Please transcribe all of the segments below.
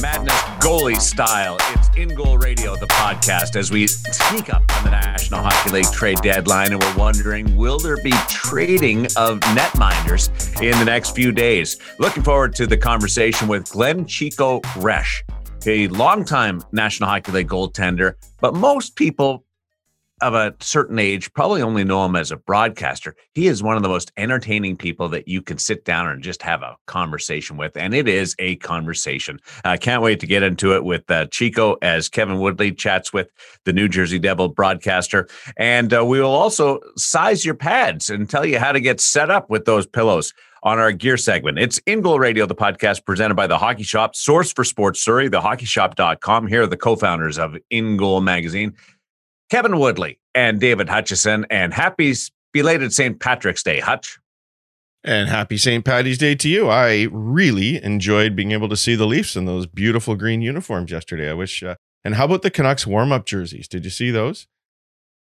March Madness goalie style. It's InGoal Radio, the podcast, as we sneak up on the National Hockey League trade deadline, and we're wondering, will there be trading of netminders in the next few days? Looking forward to the conversation with Glenn Chico Resch, a longtime National Hockey League goaltender, but most people of a certain age probably only know him as a broadcaster. He is one of the most entertaining people that you can sit down and just have a conversation with, and it is a conversation. I can't wait to get into it with Chico as Kevin Woodley chats with the New Jersey Devil broadcaster, and we will also size your pads and tell you how to get set up with those pillows on our gear segment. It's InGoal Radio, the podcast presented by The Hockey Shop, Source for Sports Surrey, thehockeyshop.com. Here are the co-founders of InGoal Magazine, Kevin Woodley and David Hutchison, and happy belated St. Patrick's Day, Hutch. And happy St. Paddy's Day to you. I really enjoyed being able to see the Leafs in those beautiful green uniforms yesterday. I wish. And how about the Canucks warm-up jerseys? Did you see those?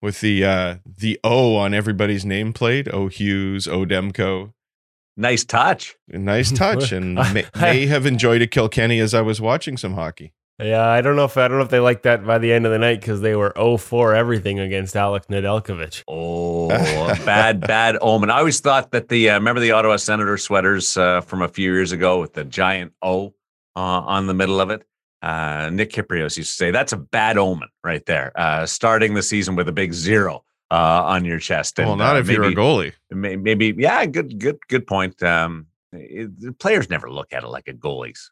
With the O on everybody's nameplate, O Hughes, O Demko. Nice touch. And may have enjoyed a Kilkenny as I was watching some hockey. Yeah, I don't know if they liked that by the end of the night, because they were 0-4 everything against Alec Nedeljkovic. Oh, bad omen. I always thought that remember the Ottawa Senator sweaters from a few years ago with the giant O on the middle of it? Nick Kypreos used to say, that's a bad omen right there, starting the season with a big 0 on your chest. And, well, not if you're a goalie. Maybe, yeah, good point. The players never look at it like a goalie's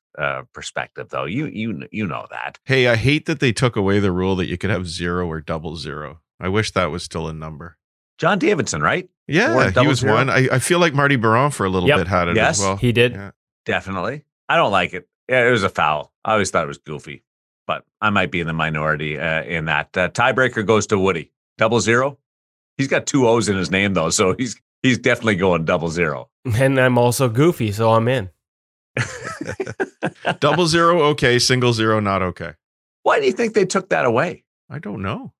perspective, though. You know that. Hey, I hate that they took away the rule that you could have 0 or 00. I wish that was still a number. John Davidson, right? Yeah, he was 0. One. I feel like Marty Brodeur for a little bit had it as well. He did. Yeah. Definitely. I don't like it. Yeah, it was a foul. I always thought it was goofy, but I might be in the minority in that. Tiebreaker goes to Woody. 00? He's got 2 O's in his name, though, so he's definitely going 00. And I'm also goofy, so I'm in. 00, okay. 00, not okay. Why do you think they took that away? I don't know.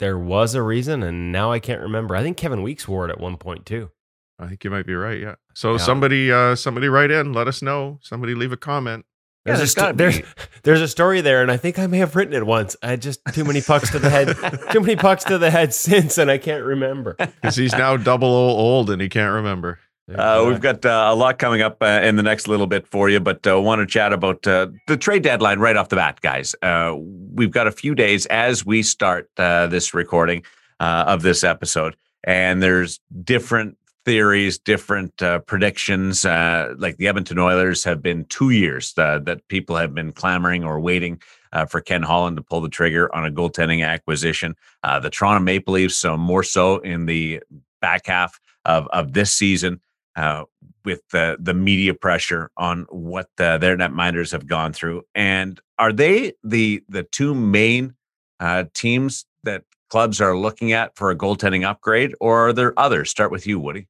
There was a reason, and now I can't remember. I think Kevin Weeks wore it at one point, too. I think you might be right, yeah. So somebody write in, let us know. Somebody leave a comment. Yeah, there's a story there, and I think I may have written it once. I just too many pucks to the head since, and I can't remember. Because he's now 00 old, and he can't remember. We've got a lot coming up in the next little bit for you, but want to chat about the trade deadline right off the bat, guys. We've got a few days as we start this recording of this episode, and there's different theories, different predictions. Like the Edmonton Oilers have been 2 years that people have been clamoring or waiting for Ken Holland to pull the trigger on a goaltending acquisition. The Toronto Maple Leafs, so more so in the back half of this season. With the media pressure on what their netminders have gone through. And are they the two main teams that clubs are looking at for a goaltending upgrade, or are there others? Start with you, Woody.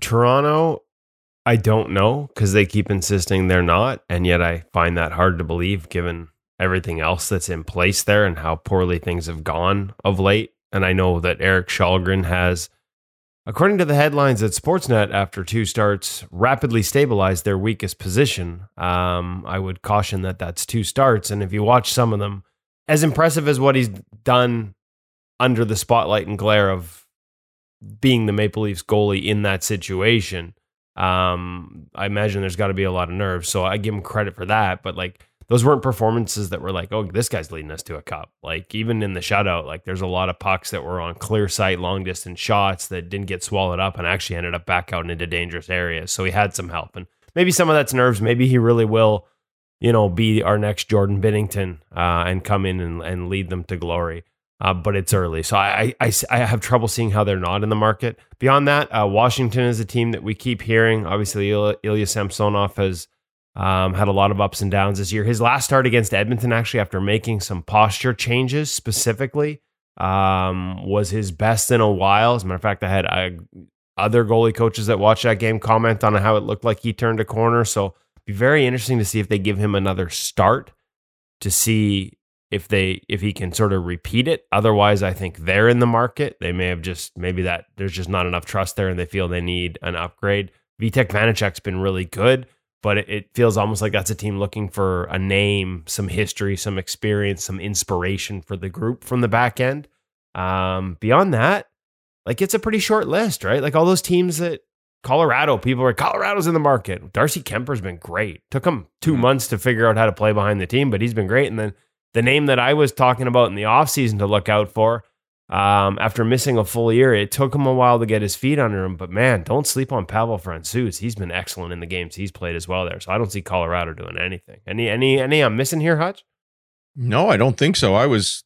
Toronto, I don't know, because they keep insisting they're not, and yet I find that hard to believe given everything else that's in place there and how poorly things have gone of late. And I know that Eric Källgren has, according to the headlines at Sportsnet, after 2 starts, rapidly stabilized their weakest position. I would caution that that's 2 starts. And if you watch some of them, as impressive as what he's done under the spotlight and glare of being the Maple Leafs goalie in that situation, I imagine there's got to be a lot of nerves. So I give him credit for that. But like, those weren't performances that were like, oh, this guy's leading us to a cup. Like, even in the shutout, like, there's a lot of pucks that were on clear sight, long distance shots that didn't get swallowed up and actually ended up back out into dangerous areas. So he had some help, and maybe some of that's nerves. Maybe he really will, be our next Jordan Binnington and come in and lead them to glory. But it's early. So I have trouble seeing how they're not in the market. Beyond that, Washington is a team that we keep hearing. Obviously, Ilya Samsonov has had a lot of ups and downs this year. His last start against Edmonton, actually, after making some posture changes specifically, was his best in a while. As a matter of fact, I had other goalie coaches that watched that game comment on how it looked like he turned a corner. So it'd be very interesting to see if they give him another start to see if he can sort of repeat it. Otherwise, I think they're in the market. They may have there's just not enough trust there, and they feel they need an upgrade. Vitek Vanacek's been really good. but it feels almost like that's a team looking for a name, some history, some experience, some inspiration for the group from the back end. Beyond that, like, it's a pretty short list, right? Like all those teams that Colorado, people are, Colorado's in the market. Darcy Kemper's been great. Took him 2 months to figure out how to play behind the team, but he's been great. And then the name that I was talking about in the offseason to look out for, after missing a full year, it took him a while to get his feet under him. But man, don't sleep on Pavel Francouz. He's been excellent in the games he's played as well there. So I don't see Colorado doing anything. Any I'm missing here, Hutch? No, I don't think so. I was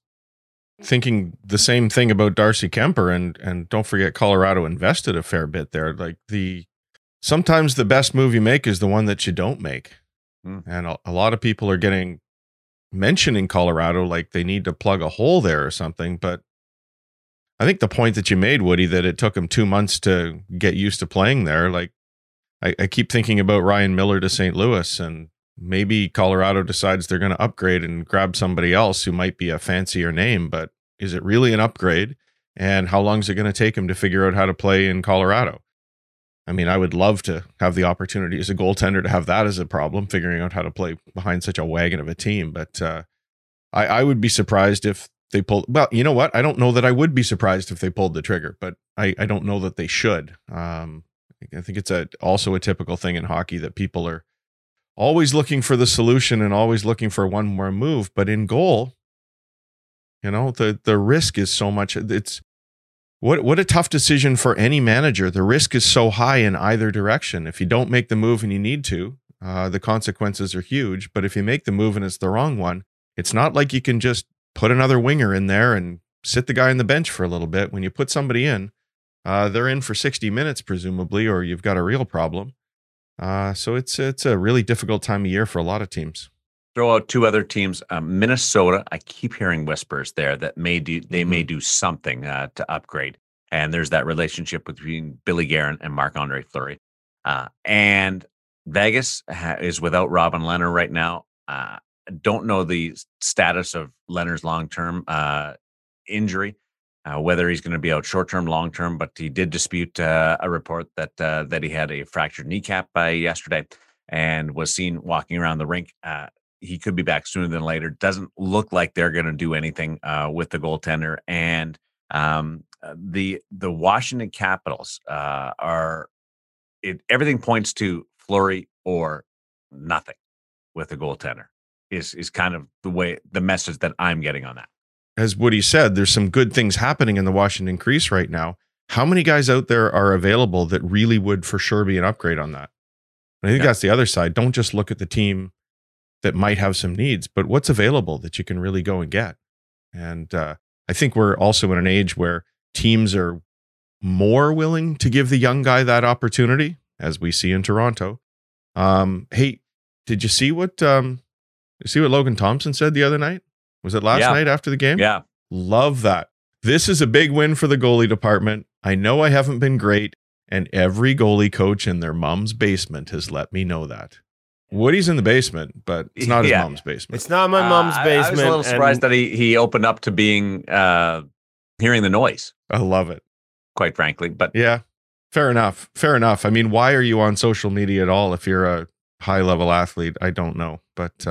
thinking the same thing about Darcy Kemper, and don't forget Colorado invested a fair bit there. Like, the sometimes the best move you make is the one that you don't make. And a lot of people are getting mentioning Colorado like they need to plug a hole there or something, but I think the point that you made, Woody, that it took him 2 months to get used to playing there, like I keep thinking about Ryan Miller to St. Louis, and maybe Colorado decides they're going to upgrade and grab somebody else who might be a fancier name, but is it really an upgrade? And how long is it going to take him to figure out how to play in Colorado? I mean, I would love to have the opportunity as a goaltender to have that as a problem, figuring out how to play behind such a wagon of a team. But I would be surprised if they pulled. Well, you know what? I don't know that I would be surprised if they pulled the trigger, but I don't know that they should. I think it's also a typical thing in hockey that people are always looking for the solution and always looking for one more move. But in goal, you know, the risk is so much. It's what a tough decision for any manager. The risk is so high in either direction. If you don't make the move and you need to, the consequences are huge. But if you make the move and it's the wrong one, it's not like you can just put another winger in there and sit the guy on the bench for a little bit. When you put somebody in, they're in for 60 minutes, presumably, or you've got a real problem. So it's a really difficult time of year for a lot of teams. Throw out two other teams, Minnesota. I keep hearing whispers there that may do something to upgrade. And there's that relationship between Billy Guerin and Marc-Andre Fleury. And Vegas is without Robin Lehner right now. Don't know the status of Leonard's long-term injury. Whether he's going to be out short-term, long-term, but he did dispute a report that he had a fractured kneecap by yesterday and was seen walking around the rink. He could be back sooner than later. Doesn't look like they're going to do anything with the goaltender. And the Washington Capitals everything points to Fleury or nothing with the goaltender is kind of the message that I'm getting on that. As Woody said, there's some good things happening in the Washington crease right now. How many guys out there are available that really would for sure be an upgrade on that? And I think that's the other side. Don't just look at the team that might have some needs, but what's available that you can really go and get. And I think we're also in an age where teams are more willing to give the young guy that opportunity, as we see in Toronto. Hey, did you see what Logan Thompson said the other night? Was it last night after the game? Yeah. Love that. This is a big win for the goalie department. I know I haven't been great, and every goalie coach in their mom's basement has let me know that. Woody's in the basement, but it's not his mom's basement. It's not my mom's basement. I was a little surprised that he opened up to being hearing the noise. I love it. Quite frankly, but yeah, fair enough. I mean, why are you on social media at all if you're a high-level athlete? I don't know, but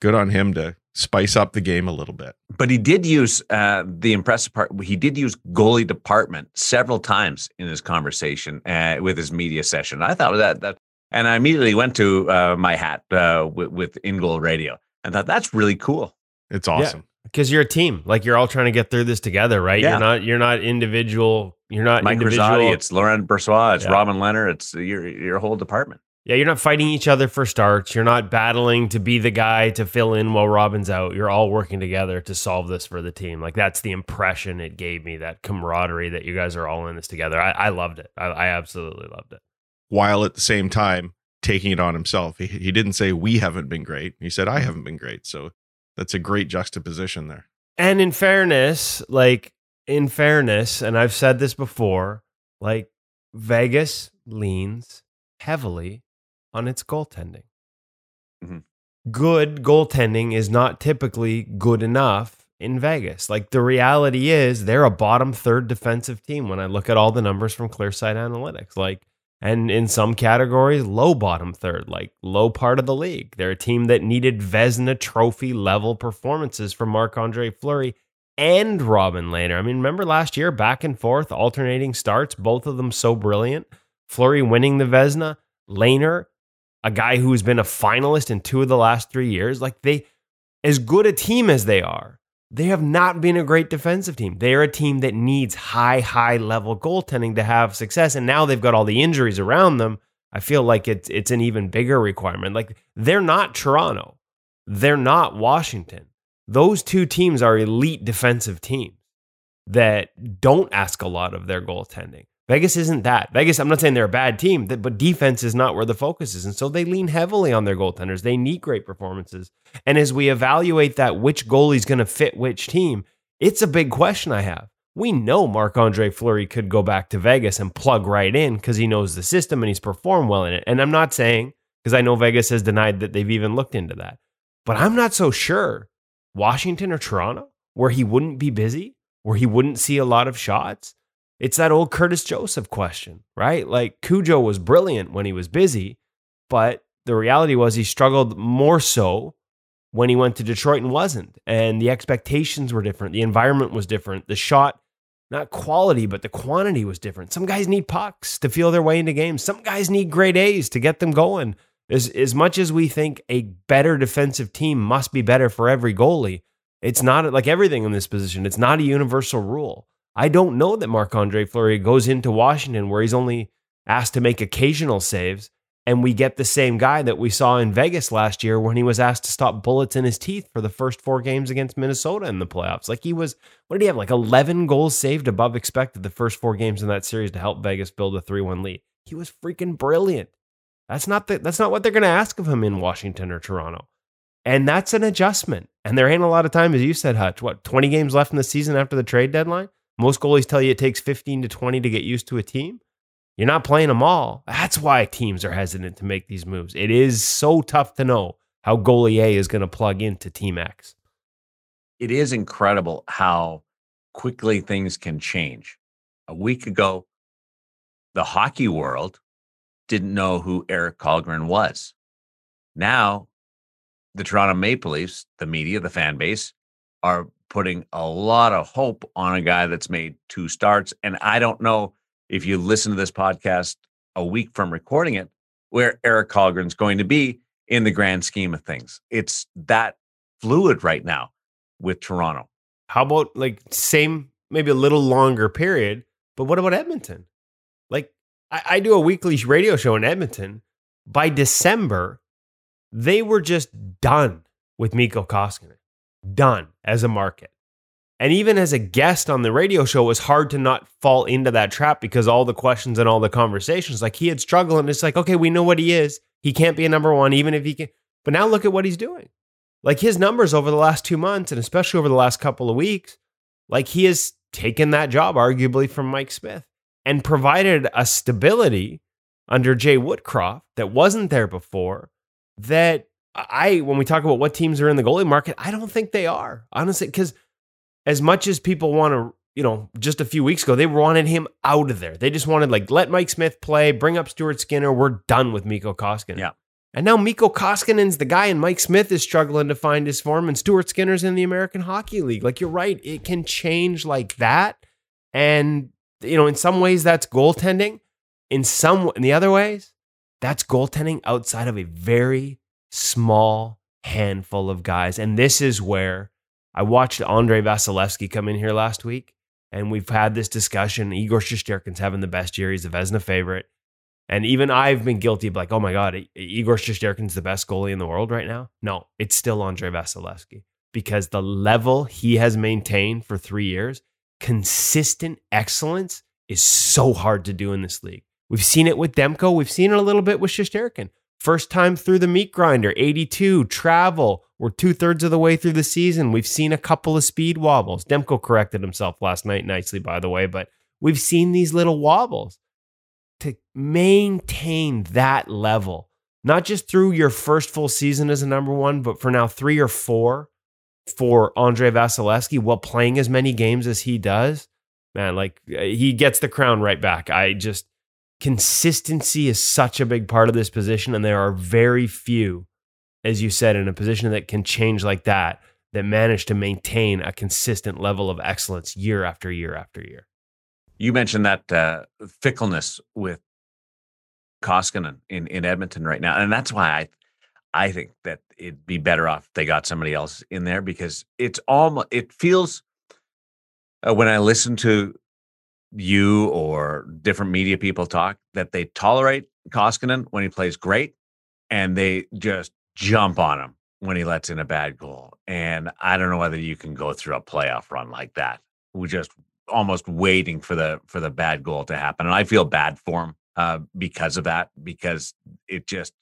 good on him to spice up the game a little bit. But he did use the impressive part. He did use goalie department several times in his conversation with his media session. I thought that, and I immediately went to my hat with InGoal Radio and thought that's really cool. It's awesome because you're a team. Like, you're all trying to get through this together, right? Yeah. You're not individual. You're not Mike Rizzotti. It's Laurent Brossoit. It's Robin Lehner. It's your whole department. Yeah, you're not fighting each other for starts. You're not battling to be the guy to fill in while Robin's out. You're all working together to solve this for the team. Like, that's the impression it gave me, that camaraderie that you guys are all in this together. I loved it. I absolutely loved it. While at the same time, taking it on himself. He didn't say, we haven't been great. He said, I haven't been great. So that's a great juxtaposition there. And in fairness, and I've said this before, like, Vegas leans heavily on its goaltending. Mm-hmm. Good goaltending is not typically good enough in Vegas. Like, the reality is they're a bottom third defensive team when I look at all the numbers from Clearsight Analytics. Like, and in some categories, low bottom third, like low part of the league. They're a team that needed Vezina Trophy level performances from Marc-Andre Fleury and Robin Lehner. I mean, remember last year, back and forth, alternating starts, both of them so brilliant. Fleury winning the Vezina, Lehner, a guy who's been a finalist in 2 of the last 3 years. Like, they, as good a team as they are, they have not been a great defensive team. They are a team that needs high level goaltending to have success. And now they've got all the injuries around them. I feel like it's an even bigger requirement. Like, they're not Toronto. They're not Washington. Those 2 teams are elite defensive teams that don't ask a lot of their goaltending. Vegas isn't that. Vegas, I'm not saying they're a bad team, but defense is not where the focus is. And so they lean heavily on their goaltenders. They need great performances. And as we evaluate that, which goalie's going to fit which team, it's a big question I have. We know Marc-Andre Fleury could go back to Vegas and plug right in because he knows the system and he's performed well in it. And I'm not saying, because I know Vegas has denied that they've even looked into that. But I'm not so sure Washington or Toronto, where he wouldn't be busy, where he wouldn't see a lot of shots. It's that old Curtis Joseph question, right? Like, Cujo was brilliant when he was busy, but the reality was he struggled more so when he went to Detroit and wasn't. And the expectations were different. The environment was different. The shot, not quality, but the quantity was different. Some guys need pucks to feel their way into games. Some guys need great A's to get them going. As much as we think a better defensive team must be better for every goalie, it's not like everything in this position. It's not a universal rule. I don't know that Marc-Andre Fleury goes into Washington where he's only asked to make occasional saves, and we get the same guy that we saw in Vegas last year when he was asked to stop bullets in his teeth for the first 4 games against Minnesota in the playoffs. Like, he was, what did he have, like 11 goals saved above expected the first 4 games in that series to help Vegas build a 3-1 lead. He was freaking brilliant. That's not what they're going to ask of him in Washington or Toronto. And that's an adjustment. And there ain't a lot of time, as you said, Hutch. What, 20 games left in the season after the trade deadline? Most goalies tell you it takes 15 to 20 to get used to a team. You're not playing them all. That's why teams are hesitant to make these moves. It is so tough to know how goalie A is going to plug into Team X. It is incredible how quickly things can change. A week ago, the hockey world didn't know who Eric Källgren was. Now, the Toronto Maple Leafs, the media, the fan base, are putting a lot of hope on a guy that's made 2 starts. And I don't know if you listen to this podcast a week from recording it, where Eric Källgren's going to be in the grand scheme of things. It's that fluid right now with Toronto. How about, like, same, maybe a little longer period, but what about Edmonton? Like, I do a weekly radio show in Edmonton. By December, they were just done with Mikko Koskinen. Done as a market. And even as a guest on the radio show, it was hard to not fall into that trap because all the questions and all the conversations, like, he had struggled, and it's like, okay, we know what he is. He can't be a number one, even if he can. But now look at what he's doing. Like, his numbers over the last 2 months, and especially over the last couple of weeks, like, he has taken that job arguably from Mike Smith and provided a stability under Jay Woodcroft that wasn't there before, that when we talk about what teams are in the goalie market, I don't think they are, honestly, because as much as people want to, just a few weeks ago, they wanted him out of there. They just wanted, like, let Mike Smith play, bring up Stuart Skinner. We're done with Mikko Koskinen. Yeah. And now Mikko Koskinen's the guy, and Mike Smith is struggling to find his form, and Stuart Skinner's in the American Hockey League. Like, you're right. It can change like that. And, in some ways that's goaltending. In the other ways, that's goaltending outside of a very small handful of guys. And this is where I watched Andrei Vasilevskiy come in here last week, and we've had this discussion. Igor Shesterkin's having the best year. He's a Vezina favorite. And even I've been guilty of, like, oh my God, Igor Shesterkin's the best goalie in the world right now. No, it's still Andrei Vasilevskiy, because the level he has maintained for 3 years, consistent excellence, is so hard to do in this league. We've seen it with Demko. We've seen it a little bit with Shesterkin. First time through the meat grinder, 82, travel. We're 2/3 of the way through the season. We've seen a couple of speed wobbles. Demko corrected himself last night nicely, by the way, but we've seen these little wobbles. To maintain that level, not just through your first full season as a number one, but for now 3 or 4 for Andrei Vasilevskiy while playing as many games as he does, man, like, he gets the crown right back. I just consistency is such a big part of this position, and there are very few, as you said, in a position that can change like that, that manage to maintain a consistent level of excellence year after year after year. You mentioned that fickleness with Koskinen in Edmonton right now, and that's why I think that it'd be better off if they got somebody else in there, because it's almost, it feels when I listen to you or different media people talk, that they tolerate Koskinen when he plays great, and they just jump on him when he lets in a bad goal. And I don't know whether you can go through a playoff run like that. We're just almost waiting for the bad goal to happen. And I feel bad for him because of that, because it just,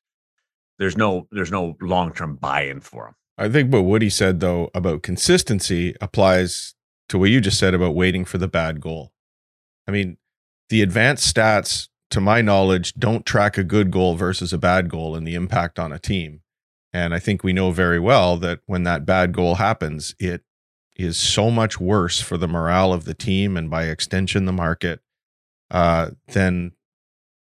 there's no long-term buy-in for him. I think what he said, though, about consistency applies to what you just said about waiting for the bad goal. I mean, the advanced stats, to my knowledge, don't track a good goal versus a bad goal and the impact on a team. And I think we know very well that when that bad goal happens, it is so much worse for the morale of the team and by extension the market than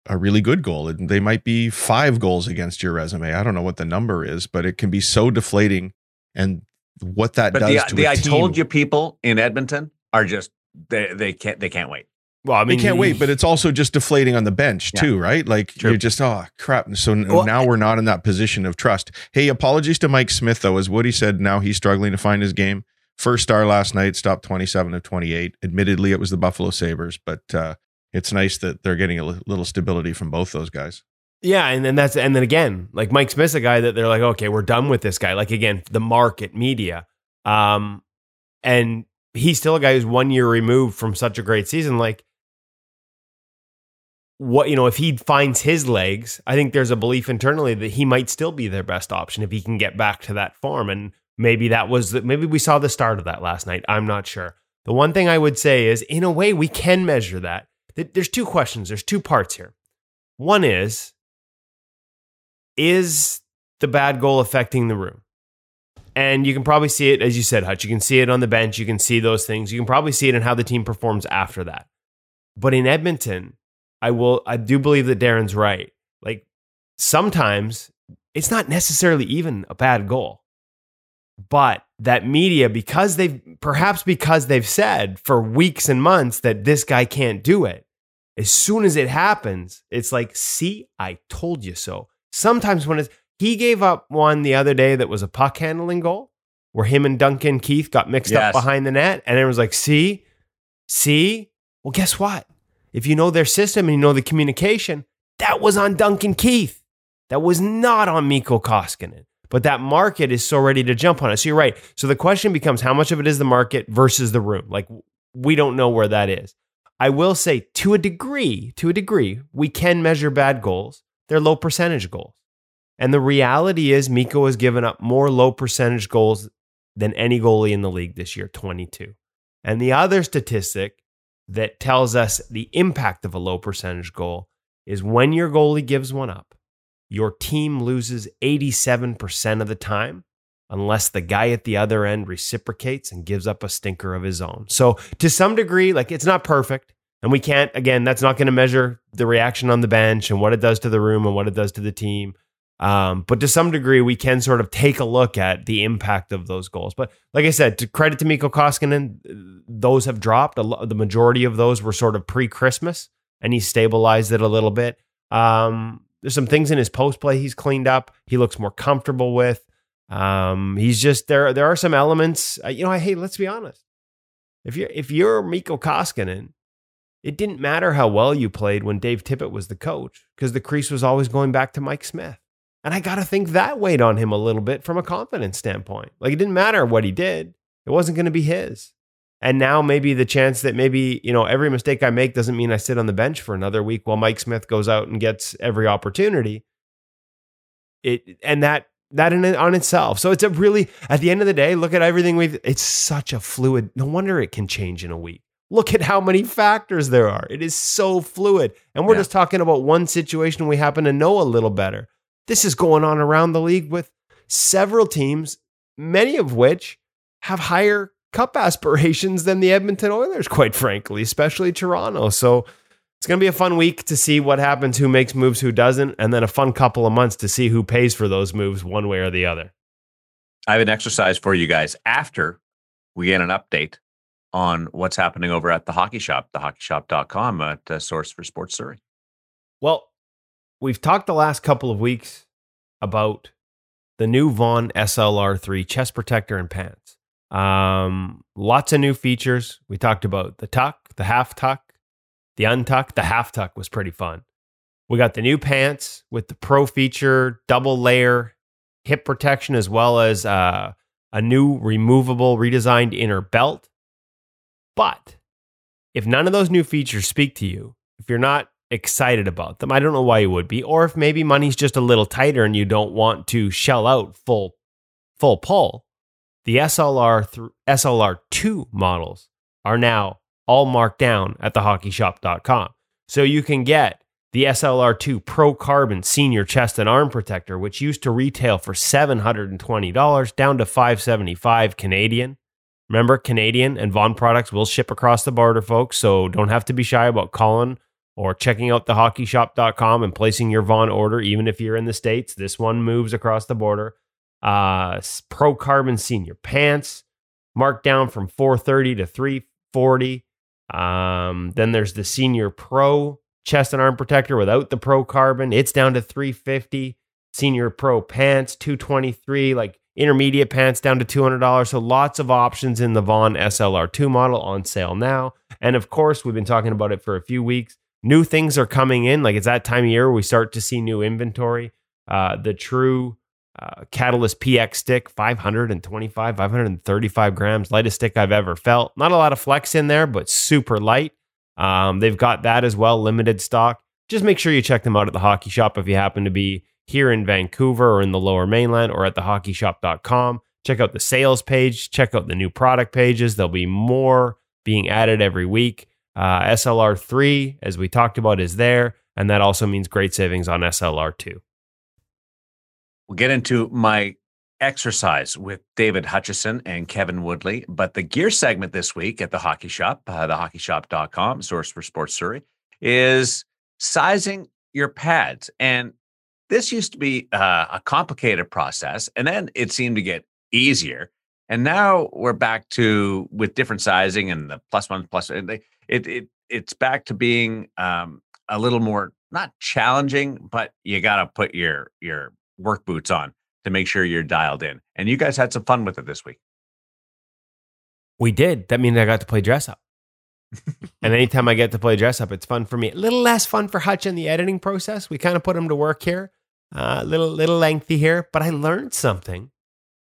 a really good goal. They might be 5 goals against your resume. I don't know what the number is, but it can be so deflating. And what that does to a team. I told you people in Edmonton are just, they can't wait. Well, I mean, they can't wait, but it's also just deflating on the bench too, right? Like You're just, oh crap. So now we're not in that position of trust. Hey, apologies to Mike Smith though, as Woody said, now he's struggling to find his game. First star last night, stopped 27 of 28. Admittedly, it was the Buffalo Sabres, but it's nice that they're getting a little stability from both those guys. Yeah, and then again, like Mike Smith's a guy that they're like, okay, we're done with this guy. Like again, the market media, and he's still a guy who's 1 year removed from such a great season. Like, what, you know, if he finds his legs, I think there's a belief internally that he might still be their best option if he can get back to that form. And maybe that was maybe we saw the start of that last night. I'm not sure. The one thing I would say is, in a way, we can measure that. There's two questions. There's two parts here. One is the bad goal affecting the room? And you can probably see it, as you said, Hutch. You can see it on the bench. You can see those things. You can probably see it in how the team performs after that. But in Edmonton, I do believe that Darren's right. Like, sometimes it's not necessarily even a bad goal. But that media, because they've said for weeks and months that this guy can't do it, as soon as it happens, it's like, see, I told you so. Sometimes when he gave up one the other day that was a puck handling goal where him and Duncan Keith got mixed up behind the net, and it was like, see, well, guess what? If you know their system and you know the communication, that was on Duncan Keith. That was not on Mikko Koskinen. But that market is so ready to jump on it. So you're right. So the question becomes, how much of it is the market versus the room? Like, we don't know where that is. I will say, to a degree, we can measure bad goals. They're low percentage goals. And the reality is Mikko has given up more low percentage goals than any goalie in the league this year, 22. And the other statistic that tells us the impact of a low percentage goal is when your goalie gives one up, your team loses 87% of the time unless the guy at the other end reciprocates and gives up a stinker of his own. So to some degree, like, it's not perfect. And we can't, again, that's not going to measure the reaction on the bench and what it does to the room and what it does to the team. But to some degree, we can sort of take a look at the impact of those goals. But like I said, to credit to Mikko Koskinen, those have dropped. The majority of those were sort of pre-Christmas, and he stabilized it a little bit. There's some things in his post play he's cleaned up. He looks more comfortable with. He's just there. There are some elements. Hey, let's be honest. If you're Mikko Koskinen, it didn't matter how well you played when Dave Tippett was the coach, because the crease was always going back to Mike Smith. And I got to think that weighed on him a little bit from a confidence standpoint. Like, it didn't matter what he did. It wasn't going to be his. And now maybe the chance that every mistake I make doesn't mean I sit on the bench for another week while Mike Smith goes out and gets every opportunity. That in on itself. So it's a really, at the end of the day, look at everything it's such a fluid, no wonder it can change in a week. Look at how many factors there are. It is so fluid. And we're just talking about one situation we happen to know a little better. This is going on around the league with several teams, many of which have higher cup aspirations than the Edmonton Oilers, quite frankly, especially Toronto. So It's going to be a fun week to see what happens, who makes moves, who doesn't, and then a fun couple of months to see who pays for those moves one way or the other. I have an exercise for you guys after we get an update on what's happening over at The Hockey Shop, thehockeyshop.com at Source for Sports Surrey. Well, we've talked the last couple of weeks about the new Vaughn SLR3 chest protector and pants. Lots of new features. We talked about the tuck, the half tuck, the untuck. The half tuck was pretty fun. We got the new pants with the pro feature, double layer hip protection, as well as a new removable, redesigned inner belt. But if none of those new features speak to you, if you're not excited about them, I don't know why you would be, or if maybe money's just a little tighter and you don't want to shell out full pull, the SLR2 models are now all marked down at thehockeyshop.com. So you can get the SLR2 Pro Carbon Senior Chest and Arm Protector, which used to retail for $720, down to $575 Canadian. Remember, Canadian and Vaughn products will ship across the border, folks, so don't have to be shy about calling or checking out thehockeyshop.com and placing your Vaughn order, even if you're in the States. This one moves across the border. Pro Carbon Senior Pants, marked down from $430 to $340. Then there's the Senior Pro Chest and Arm Protector without the Pro Carbon. It's down to $350. Senior Pro Pants, $223. Like intermediate pants down to $200. So lots of options in the Vaughn SLR2 model on sale now. And of course, we've been talking about it for a few weeks. New things are coming in. Like it's that time of year where we start to see new inventory. The True Catalyst PX stick, 525, 535 grams, lightest stick I've ever felt. Not a lot of flex in there, but super light. They've got that as well, limited stock. Just make sure you check them out at The Hockey Shop if you happen to be here in Vancouver or in the Lower Mainland, or at thehockeyshop.com. Check out the sales page. Check out the new product pages. There'll be more being added every week. SLR3, as we talked about, is there, and that also means great savings on SLR2. We'll get into my exercise with David Hutchison and Kevin Woodley, but the gear segment this week at The Hockey Shop, thehockeyshop.com, Source for Sports Surrey, is sizing your pads. And this used to be a complicated process, and then it seemed to get easier. And now we're back to, with different sizing and the plus one, and it's back to being a little more, not challenging, but you got to put your work boots on to make sure you're dialed in. And you guys had some fun with it this week. We did. That means I got to play dress up. And anytime I get to play dress up, it's fun for me. A little less fun for Hutch in the editing process. We kind of put him to work here. A little lengthy here, but I learned something.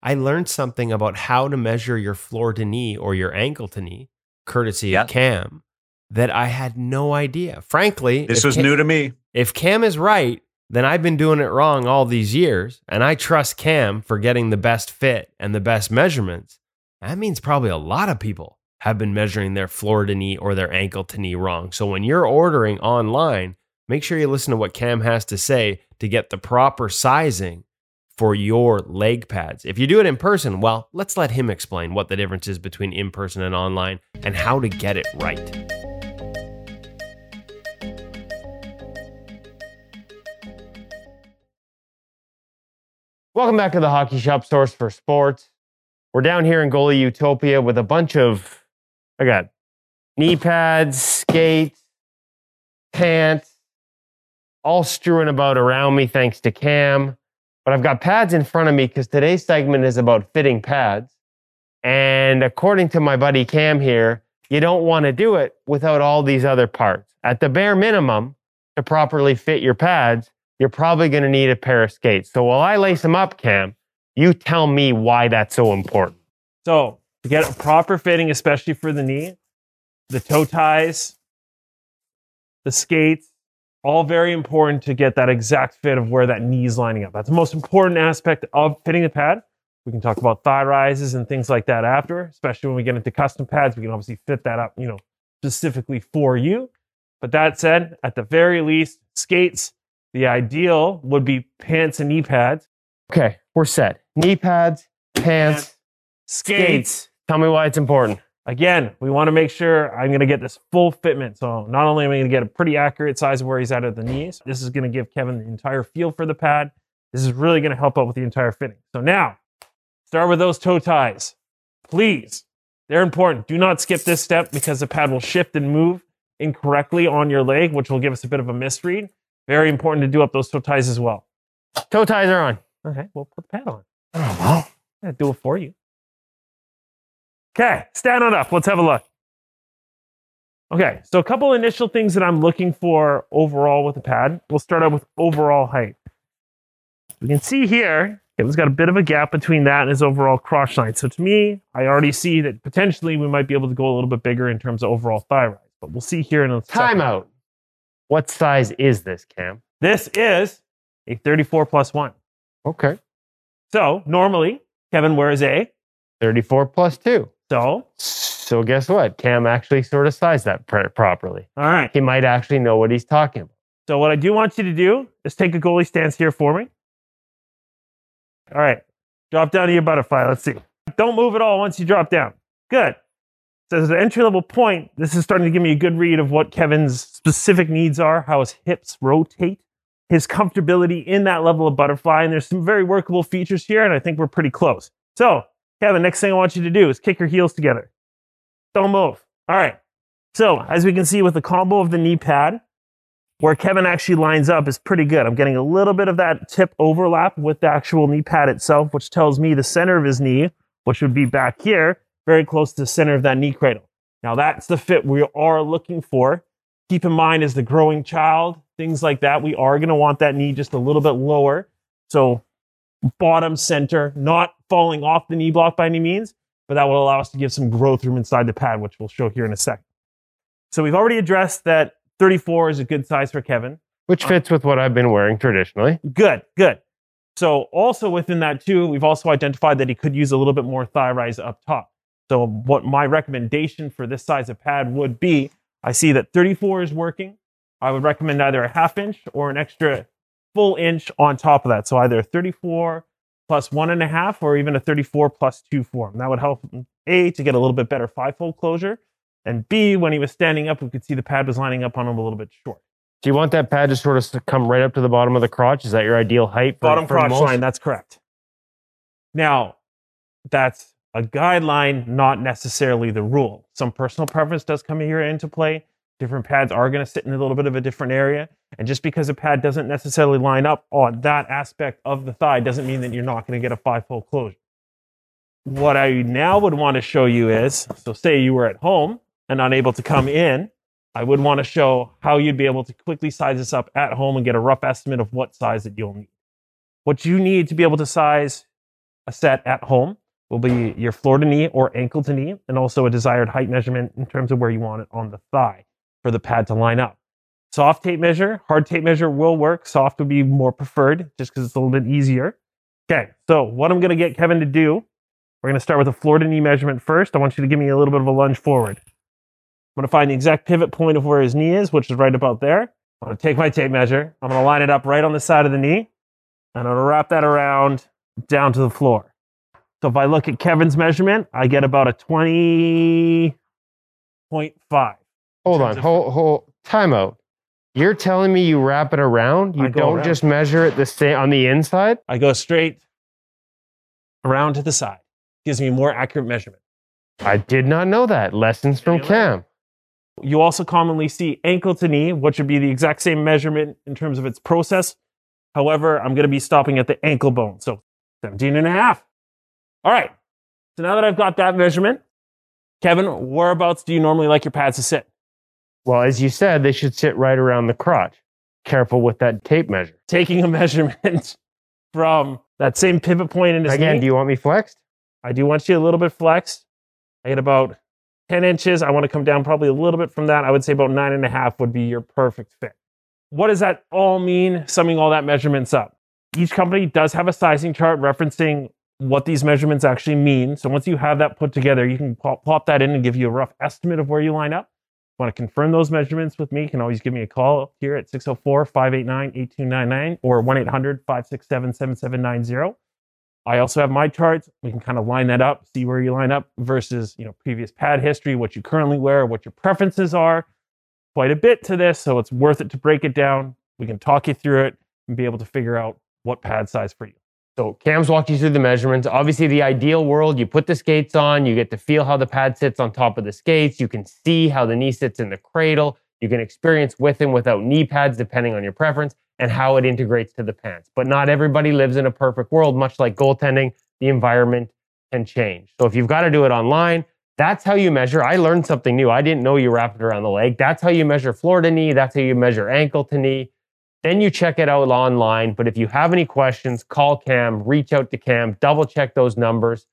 I learned something about how to measure your floor to knee or your ankle to knee, courtesy of Cam, that I had no idea. Frankly, this was new to me. If Cam is right, then I've been doing it wrong all these years, and I trust Cam for getting the best fit and the best measurements. That means probably a lot of people have been measuring their floor to knee or their ankle to knee wrong. So when you're ordering online, make sure you listen to what Cam has to say to get the proper sizing for your leg pads. If you do it in person, well, let's let him explain what the difference is between in person and online and how to get it right. Welcome back to The Hockey Shop, Source for Sports. We're down here in Goalie Utopia with a bunch of, I got knee pads, skates, pants, all strewing about around me thanks to Cam. But I've got pads in front of me because today's segment is about fitting pads. And according to my buddy Cam here, you don't want to do it without all these other parts. At the bare minimum, to properly fit your pads, you're probably going to need a pair of skates. So while I lace them up, Cam, you tell me why that's so important. So to get a proper fitting, especially for the knee, the toe ties, the skates, all very important to get that exact fit of where that knee is lining up. That's the most important aspect of fitting the pad. We can talk about thigh rises and things like that after, especially when we get into custom pads. We can obviously fit that up, you know, specifically for you. But that said, at the very least, skates. The ideal would be pants and knee pads. Okay, we're set. Knee pads, pants, skates. Tell me why it's important. Again, we want to make sure I'm going to get this full fitment. So not only am I going to get a pretty accurate size of where he's at the knees, this is going to give Kevin the entire feel for the pad. This is really going to help out with the entire fitting. So now, start with those toe ties. Please, they're important. Do not skip this step because the pad will shift and move incorrectly on your leg, which will give us a bit of a misread. Very important to do up those toe ties as well. Toe ties are on. Okay, we'll put the pad on. Oh, well. I'll do it for you. Okay, stand on up. Let's have a look. Okay, so a couple initial things that I'm looking for overall with the pad. We'll start out with overall height. We can see here, it's got a bit of a gap between that and his overall crotch line. So to me, I already see that potentially we might be able to go a little bit bigger in terms of overall thigh rise. But we'll see here in a second. Timeout. What size is this, Cam? This is a 34+1. Okay. So normally, Kevin wears a 34+2. So guess what? Cam actually sort of sized that properly. All right. He might actually know what he's talking about. So what I do want you to do is take a goalie stance here for me. All right. Drop down to your butterfly. Let's see. Don't move at all once you drop down. Good. So as an entry-level point, this is starting to give me a good read of what Kevin's specific needs are, how his hips rotate, his comfortability in that level of butterfly. And there's some very workable features here, and I think we're pretty close. So, Kevin, next thing I want you to do is kick your heels together. Don't move. All right. So, as we can see with the combo of the knee pad, where Kevin actually lines up is pretty good. I'm getting a little bit of that tip overlap with the actual knee pad itself, which tells me the center of his knee, which would be back here, very close to the center of that knee cradle. Now, that's the fit we are looking for. Keep in mind, as the growing child, things like that, we are going to want that knee just a little bit lower. So, bottom center, not falling off the knee block by any means, but that will allow us to give some growth room inside the pad, which we'll show here in a second. So we've already addressed that 34 is a good size for Kevin. Which fits with what I've been wearing traditionally. Good, good. So also within that too, we've also identified that he could use a little bit more thigh rise up top. So what my recommendation for this size of pad would be, I see that 34 is working. I would recommend either a half inch or an extra full inch on top of that. So either 34+1.5 or even a 34+2 form. That would help him, A, to get a little bit better five-fold closure. And B, when he was standing up, we could see the pad was lining up on him a little bit short. Do you want that pad to sort of come right up to the bottom of the crotch? Is that your ideal height? Bottom crotch line, that's correct. Now, that's a guideline, not necessarily the rule. Some personal preference does come here into play. Different pads are going to sit in a little bit of a different area. And just because a pad doesn't necessarily line up on that aspect of the thigh doesn't mean that you're not going to get a five-fold closure. What I now would want to show you is, so say you were at home and unable to come in, I would want to show how you'd be able to quickly size this up at home and get a rough estimate of what size that you'll need. What you need to be able to size a set at home will be your floor to knee or ankle to knee, and also a desired height measurement in terms of where you want it on the thigh for the pad to line up. Soft tape measure, hard tape measure will work. Soft would be more preferred just because it's a little bit easier. Okay, so what I'm going to get Kevin to do, we're going to start with a floor to knee measurement first. I want you to give me a little bit of a lunge forward. I'm going to find the exact pivot point of where his knee is, which is right about there. I'm going to take my tape measure. I'm going to line it up right on the side of the knee, and I'm going to wrap that around down to the floor. So if I look at Kevin's measurement, I get about a 20.5. Hold on, time out. You're telling me you wrap it around? You don't around. Just measure it the same on the inside? I go straight around to the side. Gives me more accurate measurement. I did not know that. Lessons from Cam. You also commonly see ankle to knee, which would be the exact same measurement in terms of its process. However, I'm going to be stopping at the ankle bone. So 17.5. All right. So now that I've got that measurement, Kevin, whereabouts do you normally like your pads to sit? Well, as you said, they should sit right around the crotch. Careful with that tape measure. Taking a measurement from that same pivot point in his knee. Again, do you want me flexed? I do want you a little bit flexed. I get about 10 inches. I want to come down probably a little bit from that. I would say about 9.5 would be your perfect fit. What does that all mean, summing all that measurements up? Each company does have a sizing chart referencing what these measurements actually mean. So once you have that put together, you can plop that in and give you a rough estimate of where you line up. Want to confirm those measurements with me, you can always give me a call here at 604-589-8299 or 1-800-567-7790. I also have my charts. We can kind of line that up, see where you line up versus, you know, previous pad history, what you currently wear, what your preferences are. Quite a bit to this, so it's worth it to break it down. We can talk you through it and be able to figure out what pad size for you. So Cam's walked you through the measurements. Obviously, the ideal world, you put the skates on, you get to feel how the pad sits on top of the skates. You can see how the knee sits in the cradle. You can experience with and without knee pads, depending on your preference, and how it integrates to the pants. But not everybody lives in a perfect world. Much like goaltending, the environment can change. So if you've got to do it online, that's how you measure. I learned something new. I didn't know you wrap it around the leg. That's how you measure floor to knee. That's how you measure ankle to knee. Then you check it out online. But if you have any questions, call Cam, reach out to Cam, double check those numbers,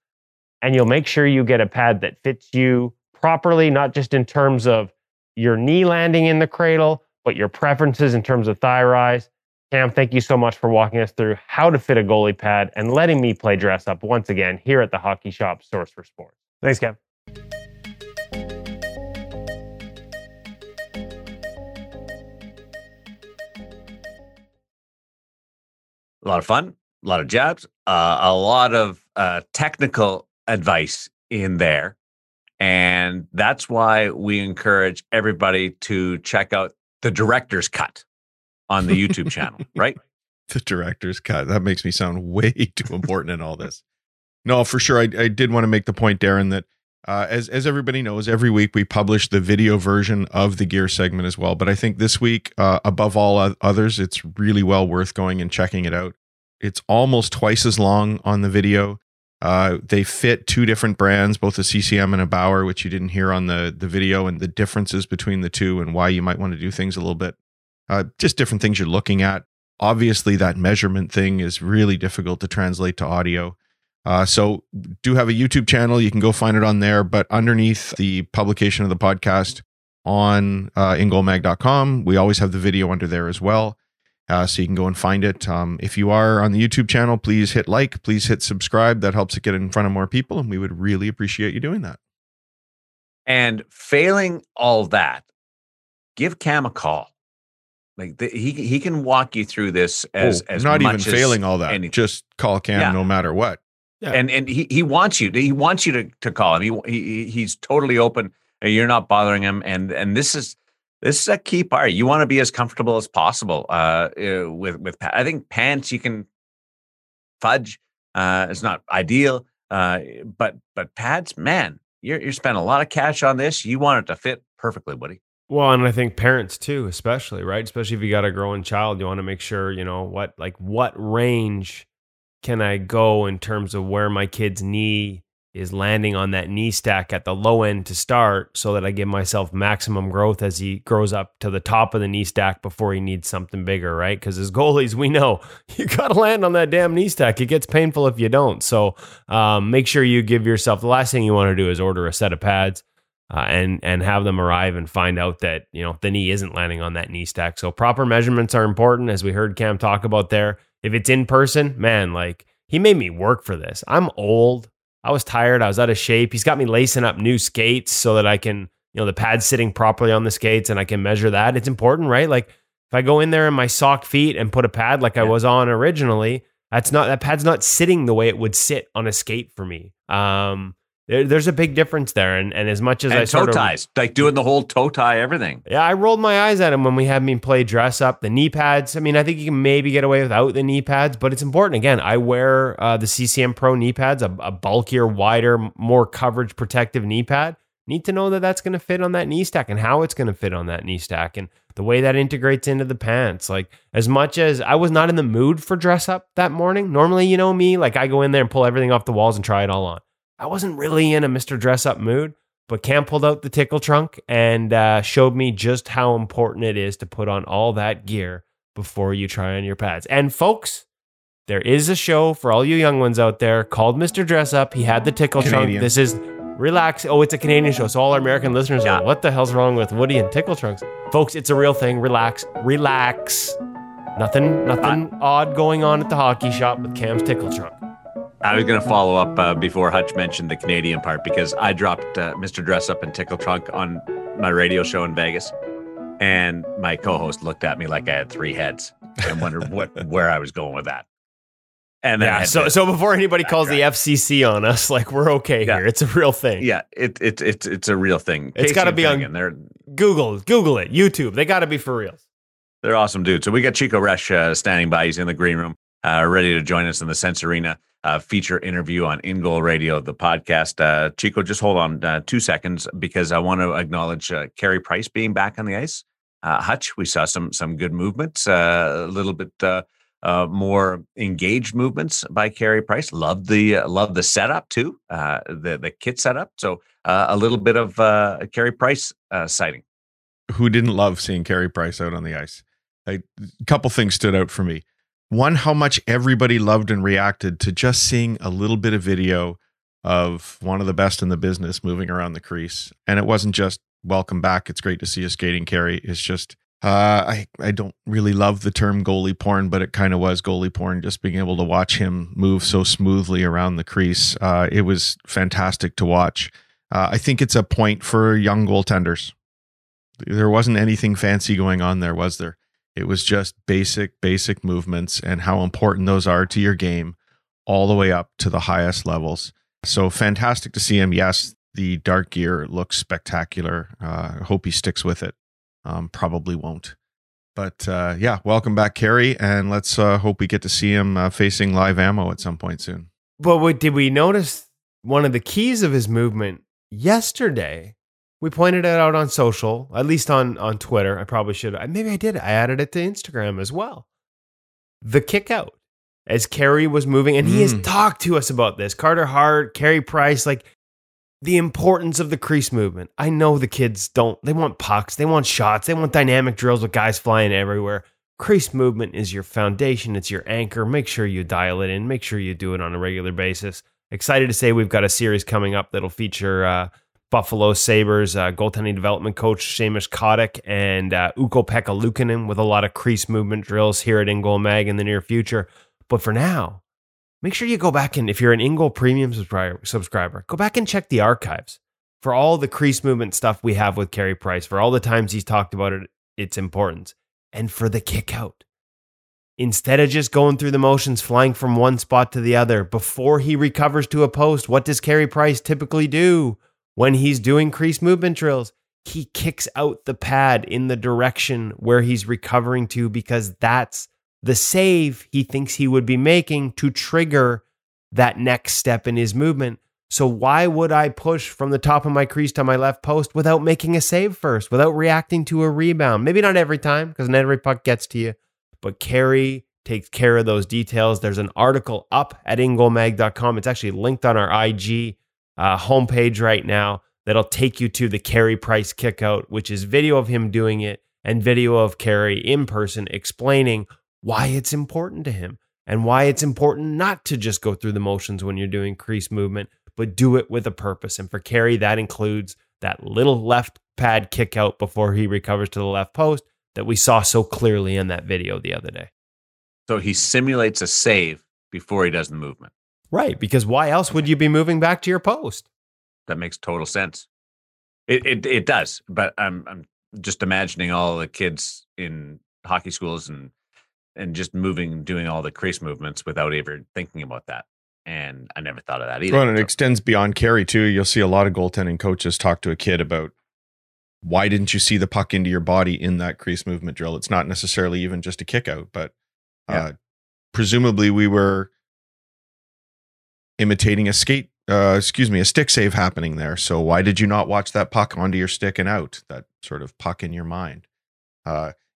and you'll make sure you get a pad that fits you properly, not just in terms of your knee landing in the cradle, but your preferences in terms of thigh rise. Cam, thank you so much for walking us through how to fit a goalie pad and letting me play dress up once again here at the Hockey Shop, Source for Sports. Thanks, Cam. A lot of fun, a lot of jabs, a lot of technical advice in there. And that's why we encourage everybody to check out the director's cut on the YouTube channel, right? The director's cut. That makes me sound way too important in all this. No, for sure. I did want to make the point, Darren, that as everybody knows, every week we publish the video version of the gear segment as well. But I think this week, above all others, it's really well worth going and checking it out. It's almost twice as long on the video. They fit two different brands, both a CCM and a Bauer, which you didn't hear on the video, and the differences between the two and why you might want to do things a little bit. Just different things you're looking at. Obviously, that measurement thing is really difficult to translate to audio. So do have a YouTube channel. You can go find it on there. But underneath the publication of the podcast on ingoalmag.com, we always have the video under there as well. So you can go and find it. If you are on the YouTube channel, please hit like, please hit subscribe. That helps it get in front of more people, and we would really appreciate you doing that. And failing all that, give Cam a call. Like he can walk you through this as not much even failing as all that. Anything. Just call Cam, no matter what. Yeah. And he wants you. He wants you to call him. He's totally open. You're not bothering him. And this is. This is a key part. You want to be as comfortable as possible with I think pants you can fudge. It's not ideal, but pads, man, you're spending a lot of cash on this. You want it to fit perfectly, buddy. Well, and I think parents too, especially, right? Especially if you got a growing child, you want to make sure, you know, what range can I go in terms of where my kid's knee is landing on that knee stack at the low end to start, so that I give myself maximum growth as he grows up to the top of the knee stack before he needs something bigger, right? Because as goalies, we know you got to land on that damn knee stack. It gets painful if you don't. So make sure you give yourself, the last thing you want to do is order a set of pads and have them arrive and find out that, you know, the knee isn't landing on that knee stack. So proper measurements are important, as we heard Cam talk about there. If it's in person, man, like, he made me work for this. I'm old. I was tired. I was out of shape. He's got me lacing up new skates so that I can, you know, the pad's sitting properly on the skates and I can measure that. It's important, right? Like, if I go in there in my sock feet and put a pad like I was on originally, that pad's not sitting the way it would sit on a skate for me. There's a big difference there. And as much as toe ties, like doing the whole toe tie, everything. Yeah. I rolled my eyes at him when we had me play dress up. The knee pads, I mean, I think you can maybe get away without the knee pads, but it's important. Again, I wear the CCM Pro knee pads, a bulkier, wider, more coverage protective knee pad. Need to know that that's going to fit on that knee stack and how it's going to fit on that knee stack and the way that integrates into the pants. Like, as much as I was not in the mood for dress up that morning, normally, you know me, like, I go in there and pull everything off the walls and try it all on. I wasn't really in a Mr. Dress-Up mood, but Cam pulled out the tickle trunk and showed me just how important it is to put on all that gear before you try on your pads. And folks, there is a show for all you young ones out there called Mr. Dress-Up. He had the tickle trunk. This is relax. Oh, it's a Canadian show. So all our American listeners go, what the hell's wrong with Woody and tickle trunks? Folks, it's a real thing. Relax. Nothing odd going on at the Hockey Shop with Cam's tickle trunk. I was going to follow up before Hutch mentioned the Canadian part, because I dropped Mr. Dress Up and Tickle Trunk on my radio show in Vegas, and my co-host looked at me like I had three heads and wondered where I was going with that. And then so before anybody calls the FCC on us, like, we're okay here. It's a real thing. Yeah, it's a real thing. It's got to be on Google it, YouTube. They got to be for real. They're awesome, dude. So we got Chico Resch standing by. He's in the green room, ready to join us in the Sense Arena feature interview on InGoal Radio, the podcast. Chico, just hold on 2 seconds, because I want to acknowledge Carey Price being back on the ice. Hutch, we saw some good movements, a little bit more engaged movements by Carey Price. Loved the setup too, the kit setup. So a little bit of Carey Price sighting. Who didn't love seeing Carey Price out on the ice? A couple things stood out for me. One, how much everybody loved and reacted to just seeing a little bit of video of one of the best in the business moving around the crease. And it wasn't just, welcome back, it's great to see you skating, Carey. It's just, I don't really love the term goalie porn, but it kind of was goalie porn, just being able to watch him move so smoothly around the crease. It was fantastic to watch. I think it's a point for young goaltenders. There wasn't anything fancy going on there, was there? It was just basic movements, and how important those are to your game all the way up to the highest levels. So fantastic to see him. Yes, the dark gear looks spectacular. I hope he sticks with it. Probably won't. But yeah, welcome back, Carey, and let's hope we get to see him facing live ammo at some point soon. But did we notice one of the keys of his movement yesterday? We pointed it out on social, at least on Twitter. I probably should. Maybe I did. I added it to Instagram as well. The kick out as Carey was moving. And he has talked to us about this. Carter Hart, Carey Price, like the importance of the crease movement. I know the kids they want pucks. They want shots. They want dynamic drills with guys flying everywhere. Crease movement is your foundation. It's your anchor. Make sure you dial it in. Make sure you do it on a regular basis. Excited to say we've got a series coming up that'll feature... Buffalo Sabres goaltending development coach Seamus Kotick and Ukko-Pekka Luukkonen with a lot of crease movement drills here at InGoal Mag in the near future. But for now, make sure you go back and, if you're an InGoal Premium subscriber, go back and check the archives for all the crease movement stuff we have with Carey Price, for all the times he's talked about it, its importance, and for the kick out. Instead of just going through the motions, flying from one spot to the other, before he recovers to a post, what does Carey Price typically do? When he's doing crease movement drills, he kicks out the pad in the direction where he's recovering to, because that's the save he thinks he would be making to trigger that next step in his movement. So why would I push from the top of my crease to my left post without making a save first, without reacting to a rebound? Maybe not every time, because not every puck gets to you, but Carey takes care of those details. There's an article up at ingoalmag.com. It's actually linked on our IG homepage right now that'll take you to the Carey Price kickout, which is video of him doing it and video of Carey in person explaining why it's important to him and why it's important not to just go through the motions when you're doing crease movement, but do it with a purpose. And for Carey, that includes that little left pad kickout before he recovers to the left post that we saw so clearly in that video the other day. So he simulates a save before he does the movement. Right, because why else would you be moving back to your post? That makes total sense. It does, but I'm just imagining all the kids in hockey schools and just moving, doing all the crease movements without ever thinking about that. And I never thought of that either. Well, and it extends beyond Carey too. You'll see a lot of goaltending coaches talk to a kid about, why didn't you see the puck into your body in that crease movement drill? It's not necessarily even just a kick out, but presumably we were imitating a stick save happening there. So why did you not watch that puck onto your stick and out? That sort of puck in your mind.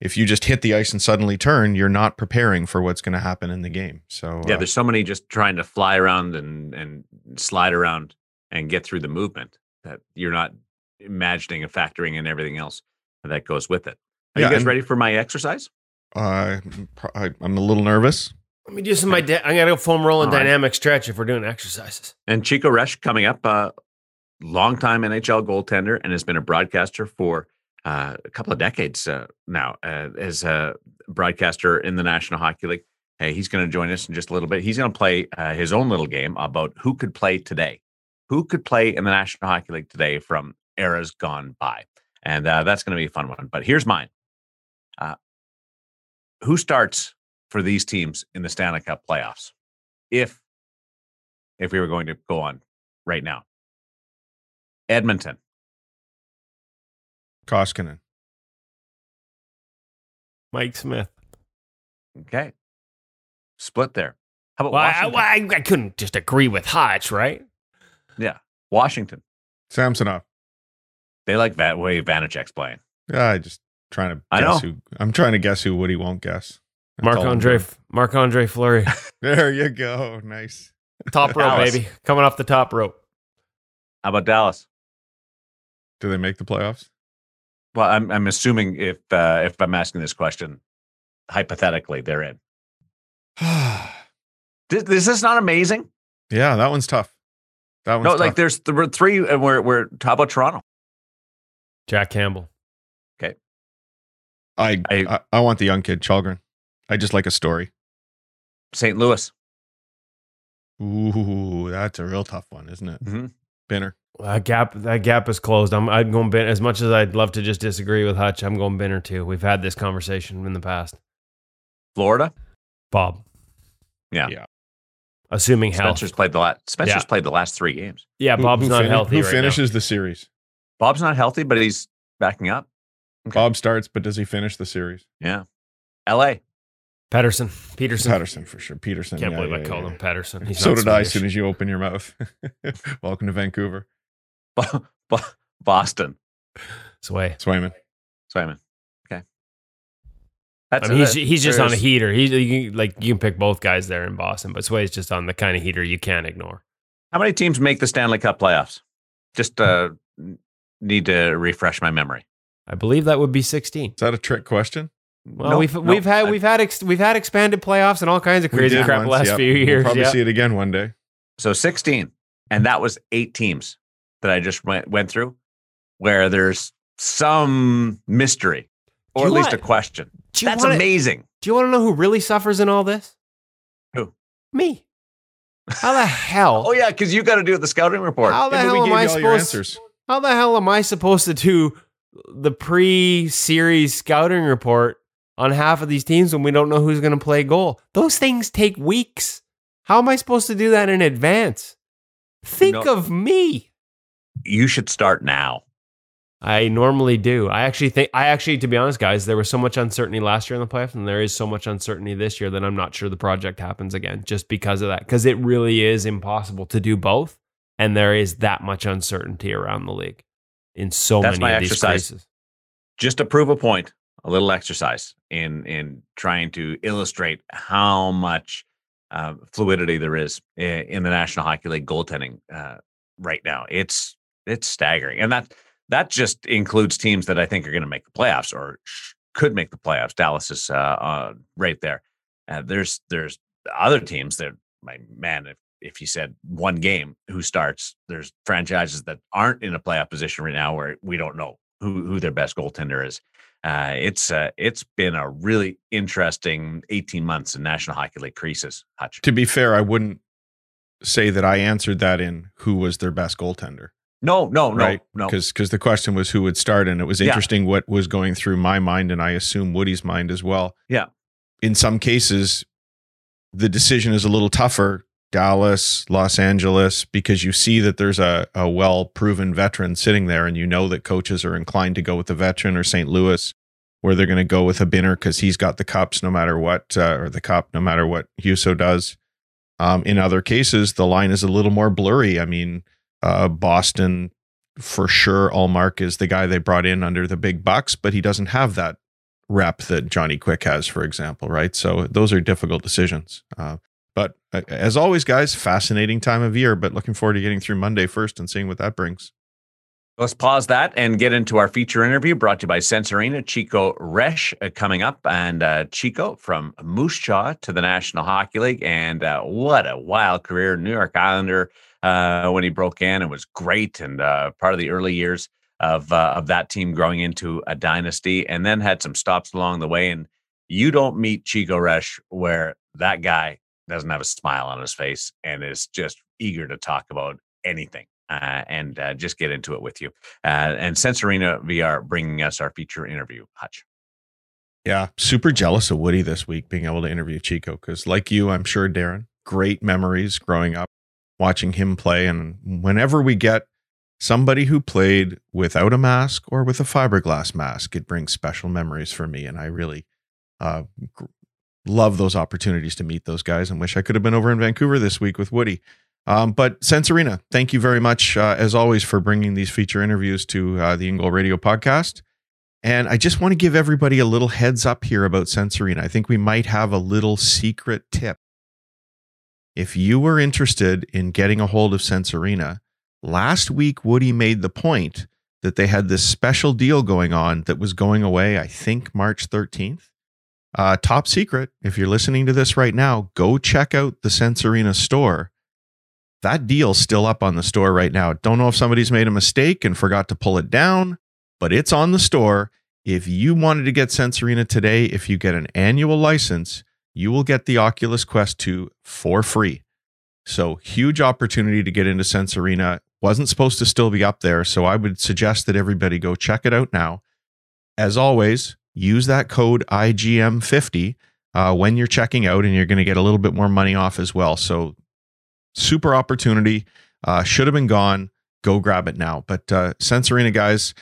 If you just hit the ice and suddenly turn, you're not preparing for what's going to happen in the game. So yeah, there's so many just trying to fly around and slide around and get through the movement that you're not imagining and factoring in everything else that goes with it. Are you guys ready for my exercise? I'm a little nervous. Let me do some of my I got to go foam roll and dynamic stretch if we're doing exercises. And Chico Resch coming up, longtime NHL goaltender, and has been a broadcaster for a couple of decades now as a broadcaster in the National Hockey League. Hey, he's going to join us in just a little bit. He's going to play his own little game about who could play today. Who could play in the National Hockey League today from eras gone by? And that's going to be a fun one. But here's mine. Who starts for these teams in the Stanley Cup playoffs? if we were going to go on right now. Edmonton. Koskinen. Mike Smith. Okay. Split there. How about Washington? I couldn't just agree with Hodge, right? Yeah. Washington. Samsonov. They like that way Vanacek's playing. Yeah, I'm trying to guess who Woody won't guess. Marc-Andre Fleury. There you go. Nice. Top rope, baby. Coming off the top rope. How about Dallas? Do they make the playoffs? Well, I'm assuming if I'm asking this question, hypothetically, they're in. Is this not amazing? Yeah, that one's tough. That one's tough. Like there's three, and we're top of Toronto. Jack Campbell. Okay. I want the young kid, Källgren. I just like a story. St. Louis. Ooh, that's a real tough one, isn't it? Mm-hmm. Binner. That gap is closed. I'm going Binner. As much as I'd love to just disagree with Hutch, I'm going Binner too. We've had this conversation in the past. Florida? Bob. Yeah. Assuming health. Spencer's played the last three games. Yeah, Bob's not healthy. Who finishes the series? Bob's not healthy, but he's backing up. Okay. Bob starts, but does he finish the series? Yeah. L.A. Petersen for sure. Petersen. Can't believe I called him Petersen. He's so did Swedish. I as soon as you open your mouth. Welcome to Vancouver. Boston. Swayman. Okay. He's just on a heater. You can pick both guys there in Boston, but Sway's just on the kind of heater you can't ignore. How many teams make the Stanley Cup playoffs? Just need to refresh my memory. I believe that would be 16. Is that a trick question? Well, no, we've had expanded playoffs and all kinds of crazy crap once, the last few years. We'll probably see it again one day. So 16, and that was 8 teams that I just went through, where there's some mystery or at least a question. That's amazing. Do you want to know who really suffers in all this? Who? Me. How the hell? Oh yeah, because you got to do the scouting report. How the hell am I supposed to do the pre-series scouting report on half of these teams when we don't know who's going to play goal? Those things take weeks. How am I supposed to do that in advance? Think of me. You should start now. I normally do. I actually, to be honest, guys, there was so much uncertainty last year in the playoffs, and there is so much uncertainty this year that I'm not sure the project happens again just because of that. Because it really is impossible to do both, and there is that much uncertainty around the league in so many of these cases. Just to prove a point. A little exercise in trying to illustrate how much fluidity there is in the National Hockey League goaltending right now. It's staggering, and that just includes teams that I think are going to make the playoffs or could make the playoffs. Dallas is right there. There's other teams that, if you said one game who starts, there's franchises that aren't in a playoff position right now where we don't know who their best goaltender is. It's been a really interesting 18 months in National Hockey League creases, Hutch. To be fair, I wouldn't say that I answered that in who was their best goaltender. No. Because the question was who would start, and it was interesting what was going through my mind, and I assume Woody's mind as well. Yeah. In some cases, the decision is a little tougher. Dallas, Los Angeles, because you see that there's a well-proven veteran sitting there, and you know that coaches are inclined to go with the veteran, or St. Louis, where they're going to go with a Binner because he's got the cups no matter what, or the cup no matter what Husso does. In other cases, the line is a little more blurry. I mean, Boston, for sure, Ullmark is the guy they brought in under the big bucks, but he doesn't have that rep that Johnny Quick has, for example, right? So those are difficult decisions. But as always, guys, fascinating time of year, but looking forward to getting through Monday first and seeing what that brings. Let's pause that and get into our feature interview brought to you by Sensorina. Chico Resch coming up, and Chico from Moose Jaw to the National Hockey League. And what a wild career, New York Islander when he broke in, and was great and part of the early years of that team growing into a dynasty, and then had some stops along the way. And you don't meet Chico Resch where that guy doesn't have a smile on his face and is just eager to talk about anything and just get into it with you. And Sensorina VR bringing us our feature interview, Hutch. Yeah, super jealous of Woody this week being able to interview Chico because, like you, I'm sure, Darren, great memories growing up watching him play. And whenever we get somebody who played without a mask or with a fiberglass mask, it brings special memories for me. And I really love those opportunities to meet those guys, and wish I could have been over in Vancouver this week with Woody. But Sensorina, thank you very much, as always, for bringing these feature interviews to the InGoal Radio podcast. And I just want to give everybody a little heads up here about Sensorina. I think we might have a little secret tip. If you were interested in getting a hold of Sensorina, last week Woody made the point that they had this special deal going on that was going away, I think, March 13th. Top secret, if you're listening to this right now, go check out the Sensorina store. That deal's still up on the store right now. Don't know if somebody's made a mistake and forgot to pull it down, but it's on the store. If you wanted to get Sensorina today, if you get an annual license, you will get the Oculus Quest 2 for free. So huge opportunity to get into Sensorina. Wasn't supposed to still be up there, so I would suggest that everybody go check it out now. As always, use that code IGM50 when you're checking out, and you're going to get a little bit more money off as well. So super opportunity. Should have been gone. Go grab it now. But Sensorina, guys,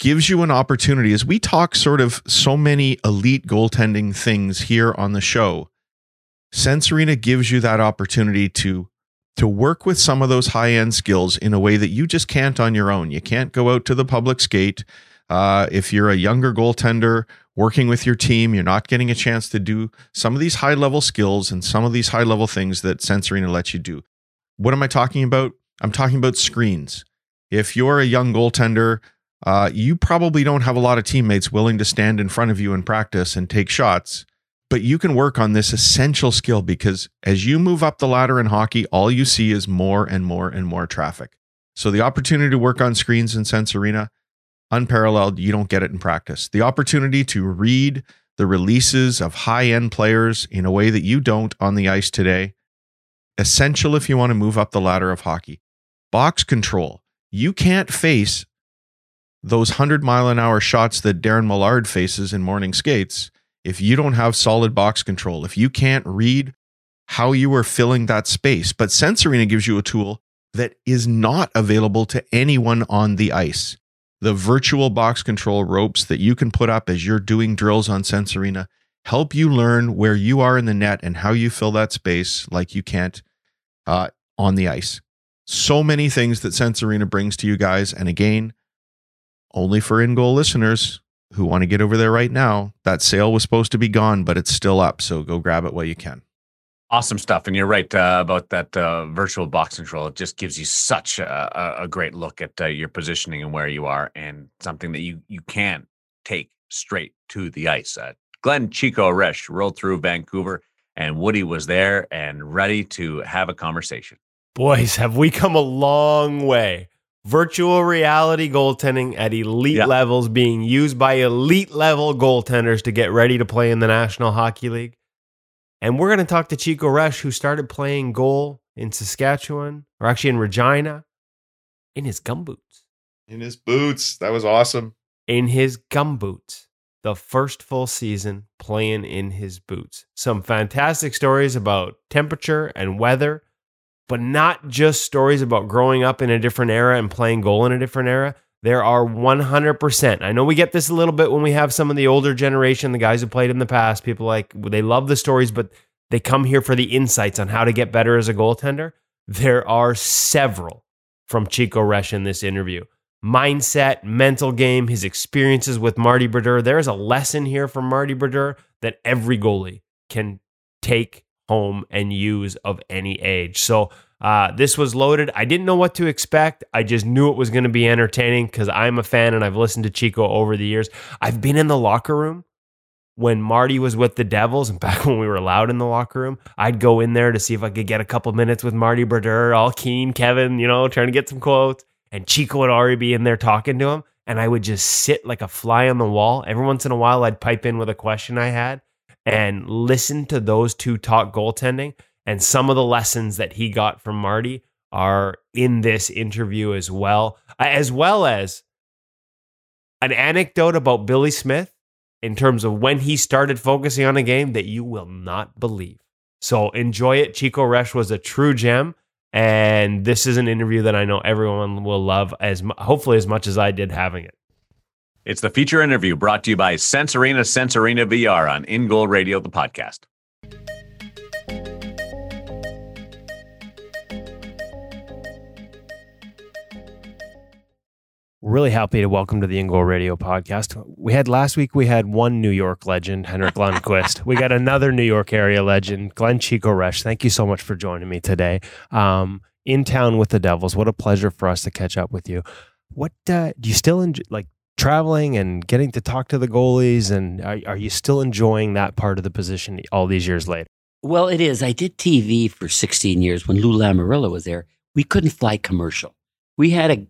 gives you an opportunity. As we talk sort of so many elite goaltending things here on the show, Sensorina gives you that opportunity to work with some of those high-end skills in a way that you just can't on your own. You can't go out to the public skate. If you're a younger goaltender working with your team, you're not getting a chance to do some of these high-level skills and some of these high-level things that Sensorina lets you do. What am I talking about? I'm talking about screens. If you're a young goaltender, you probably don't have a lot of teammates willing to stand in front of you in practice and take shots, but you can work on this essential skill, because as you move up the ladder in hockey, all you see is more and more and more traffic. So the opportunity to work on screens in Sensorina, unparalleled. You don't get it in practice. The opportunity to read the releases of high-end players in a way that you don't on the ice today, essential if you want to move up the ladder of hockey. Box control. You can't face those 100-mile-an-hour shots that Darren Millard faces in morning skates if you don't have solid box control, if you can't read how you are filling that space. But Sensorina gives you a tool that is not available to anyone on the ice. The virtual box control ropes that you can put up as you're doing drills on Sensorina help you learn where you are in the net and how you fill that space like you can't on the ice. So many things that Sensorina brings to you guys. And again, only for InGoal listeners who want to get over there right now. That sale was supposed to be gone, but it's still up. So go grab it while you can. Awesome stuff. And you're right about that virtual box control. It just gives you such a great look at your positioning and where you are, and something that you can take straight to the ice. Glenn Chico Resch rolled through Vancouver, and Woody was there and ready to have a conversation. Boys, have we come a long way. Virtual reality goaltending at elite levels being used by elite level goaltenders to get ready to play in the National Hockey League. And we're going to talk to Chico Resch, who started playing goal in Saskatchewan, or actually in Regina, in his gumboots. In his boots. That was awesome. In his gumboots. The first full season playing in his boots. Some fantastic stories about temperature and weather, but not just stories about growing up in a different era and playing goal in a different era. There are 100%. I know we get this a little bit when we have some of the older generation, the guys who played in the past, people like, they love the stories, but they come here for the insights on how to get better as a goaltender. There are several from Chico Resch in this interview. Mindset, mental game, his experiences with Marty Brodeur. There's a lesson here from Marty Brodeur that every goalie can take home and use of any age. So this was loaded. I didn't know what to expect. I just knew it was going to be entertaining because I'm a fan and I've listened to Chico over the years. I've been in the locker room when Marty was with the Devils, and back when we were allowed in the locker room, I'd go in there to see if I could get a couple minutes with Marty Brodeur, all keen, Kevin, you know, trying to get some quotes. And Chico would already be in there talking to him, and I would just sit like a fly on the wall. Every once in a while, I'd pipe in with a question I had and listen to those two talk goaltending. And some of the lessons that he got from Marty are in this interview as well as an anecdote about Billy Smith in terms of when he started focusing on a game that you will not believe. So enjoy it. Chico Resch was a true gem. And this is an interview that I know everyone will love, as hopefully as much as I did having it. It's the feature interview brought to you by Sensorina VR on InGoal Radio, the podcast. Really happy to welcome to the InGoal Radio podcast. Last week we had one New York legend, Henrik Lundqvist. We got another New York area legend, Glenn Chico Resch. Thank you so much for joining me today. In town with the Devils. What a pleasure for us to catch up with you. What do you still enjoy, like traveling and getting to talk to the goalies? And are you still enjoying that part of the position all these years later? Well, it is. I did TV for 16 years when Lou Lamarillo was there. We couldn't fly commercial. We had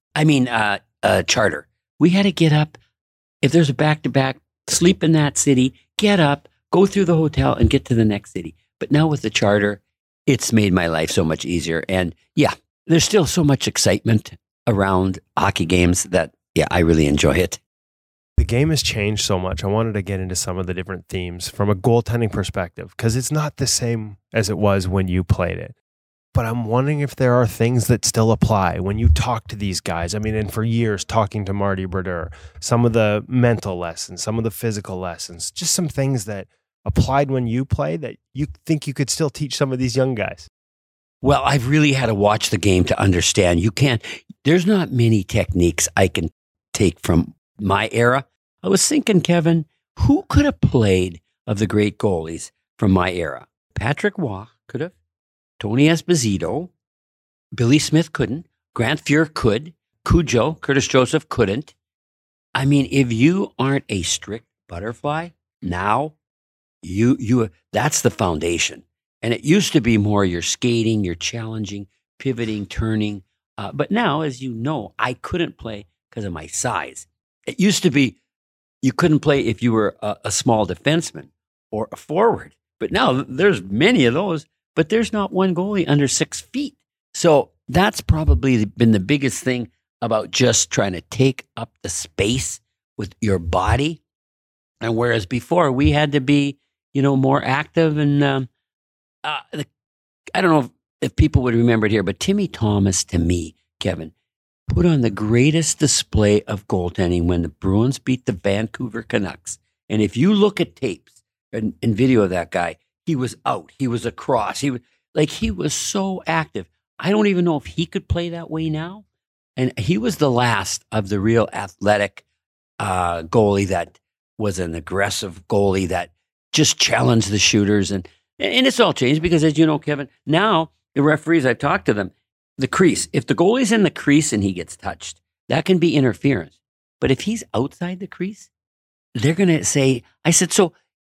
charter. We had to get up. If there's a back-to-back, sleep in that city, get up, go through the hotel and get to the next city. But now with the charter, it's made my life so much easier. And yeah, there's still so much excitement around hockey games that, yeah, I really enjoy it. The game has changed so much. I wanted to get into some of the different themes from a goaltending perspective, because it's not the same as it was when you played it. But I'm wondering if there are things that still apply when you talk to these guys. I mean, and for years talking to Marty Brodeur, some of the mental lessons, some of the physical lessons, just some things that applied when you played that you think you could still teach some of these young guys. Well, I've really had to watch the game to understand. There's not many techniques I can take from my era. I was thinking, Kevin, who could have played of the great goalies from my era? Patrick Waugh could have. Tony Esposito, Billy Smith couldn't, Grant Fuhr could, Cujo, Curtis Joseph couldn't. I mean, if you aren't a strict butterfly now, you that's the foundation. And it used to be more you're skating, you're challenging, pivoting, turning. But now, as you know, I couldn't play because of my size. It used to be you couldn't play if you were a small defenseman or a forward. But now there's many of those. But there's not one goalie under 6 feet. So that's probably been the biggest thing about just trying to take up the space with your body. And whereas before we had to be, more active. And I don't know if people would remember it here, but Timmy Thomas, to me, Kevin, put on the greatest display of goaltending when the Bruins beat the Vancouver Canucks. And if you look at tapes and video of that guy, he was out. He was across. He was so active. I don't even know if he could play that way now. And he was the last of the real athletic goalie that was an aggressive goalie that just challenged the shooters. And it's all changed because, as you know, Kevin, now the referees, I talk to them, the crease. If the goalie's in the crease and he gets touched, that can be interference. But if he's outside the crease, they're going to say,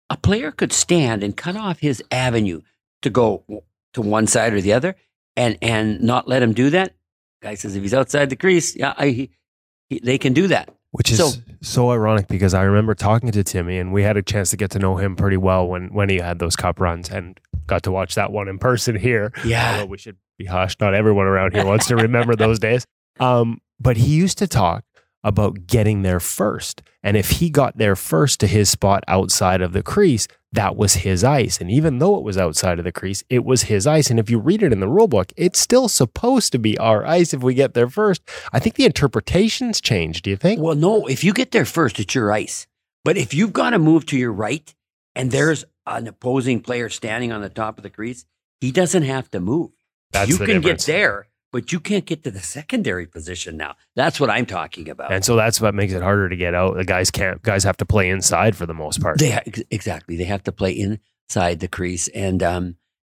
a player could stand and cut off his avenue to go to one side or the other and not let him do that. Guy says, if he's outside the crease, yeah, they can do that. Which is so ironic, because I remember talking to Timmy and we had a chance to get to know him pretty well when he had those cup runs, and got to watch that one in person here. Yeah. Although we should be hushed. Not everyone around here wants to remember those days. But he used to talk about getting there first. And if he got there first to his spot outside of the crease, that was his ice. And even though it was outside of the crease, it was his ice. And if you read it in the rule book, it's still supposed to be our ice if we get there first. I think the interpretation's changed, do you think? Well, no, if you get there first, it's your ice. But if you've got to move to your right and there's an opposing player standing on the top of the crease, he doesn't have to move. That's the difference. You can get there, but you can't get to the secondary position now. That's what I'm talking about. And so that's what makes it harder to get out. The guys have to play inside for the most part. Exactly. They have to play inside the crease. And,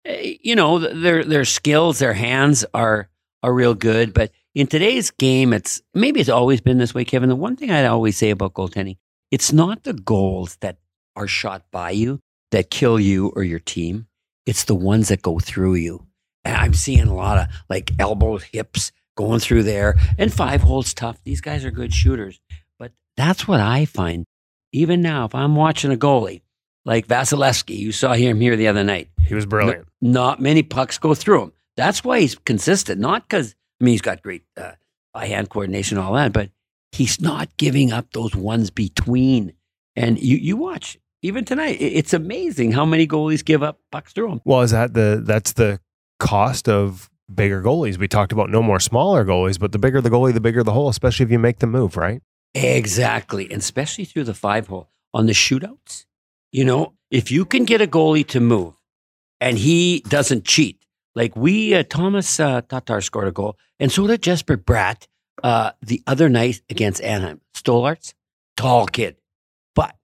their skills, their hands are real good. But in today's game, it's always been this way, Kevin. The one thing I'd always say about goaltending, it's not the goals that are shot by you that kill you or your team. It's the ones that go through you. And I'm seeing a lot of elbows, hips going through there, and 5-hole's tough. These guys are good shooters. But that's what I find. Even now, if I'm watching a goalie like Vasilevskiy, you saw him here the other night. He was brilliant. Not many pucks go through him. That's why he's consistent. Not because, he's got great eye-hand coordination and all that, but he's not giving up those ones between. And you watch even tonight, it's amazing how many goalies give up pucks through them. Well, that's the cost of bigger goalies. We talked about no more smaller goalies, but the bigger the goalie, the bigger the hole, especially if you make the move, right? Exactly. And especially through the five hole on the shootouts. You know, if you can get a goalie to move and he doesn't cheat, like Thomas Tatar scored a goal, and so did Jesper Bratt the other night against Anaheim. Stollarts, tall kid. But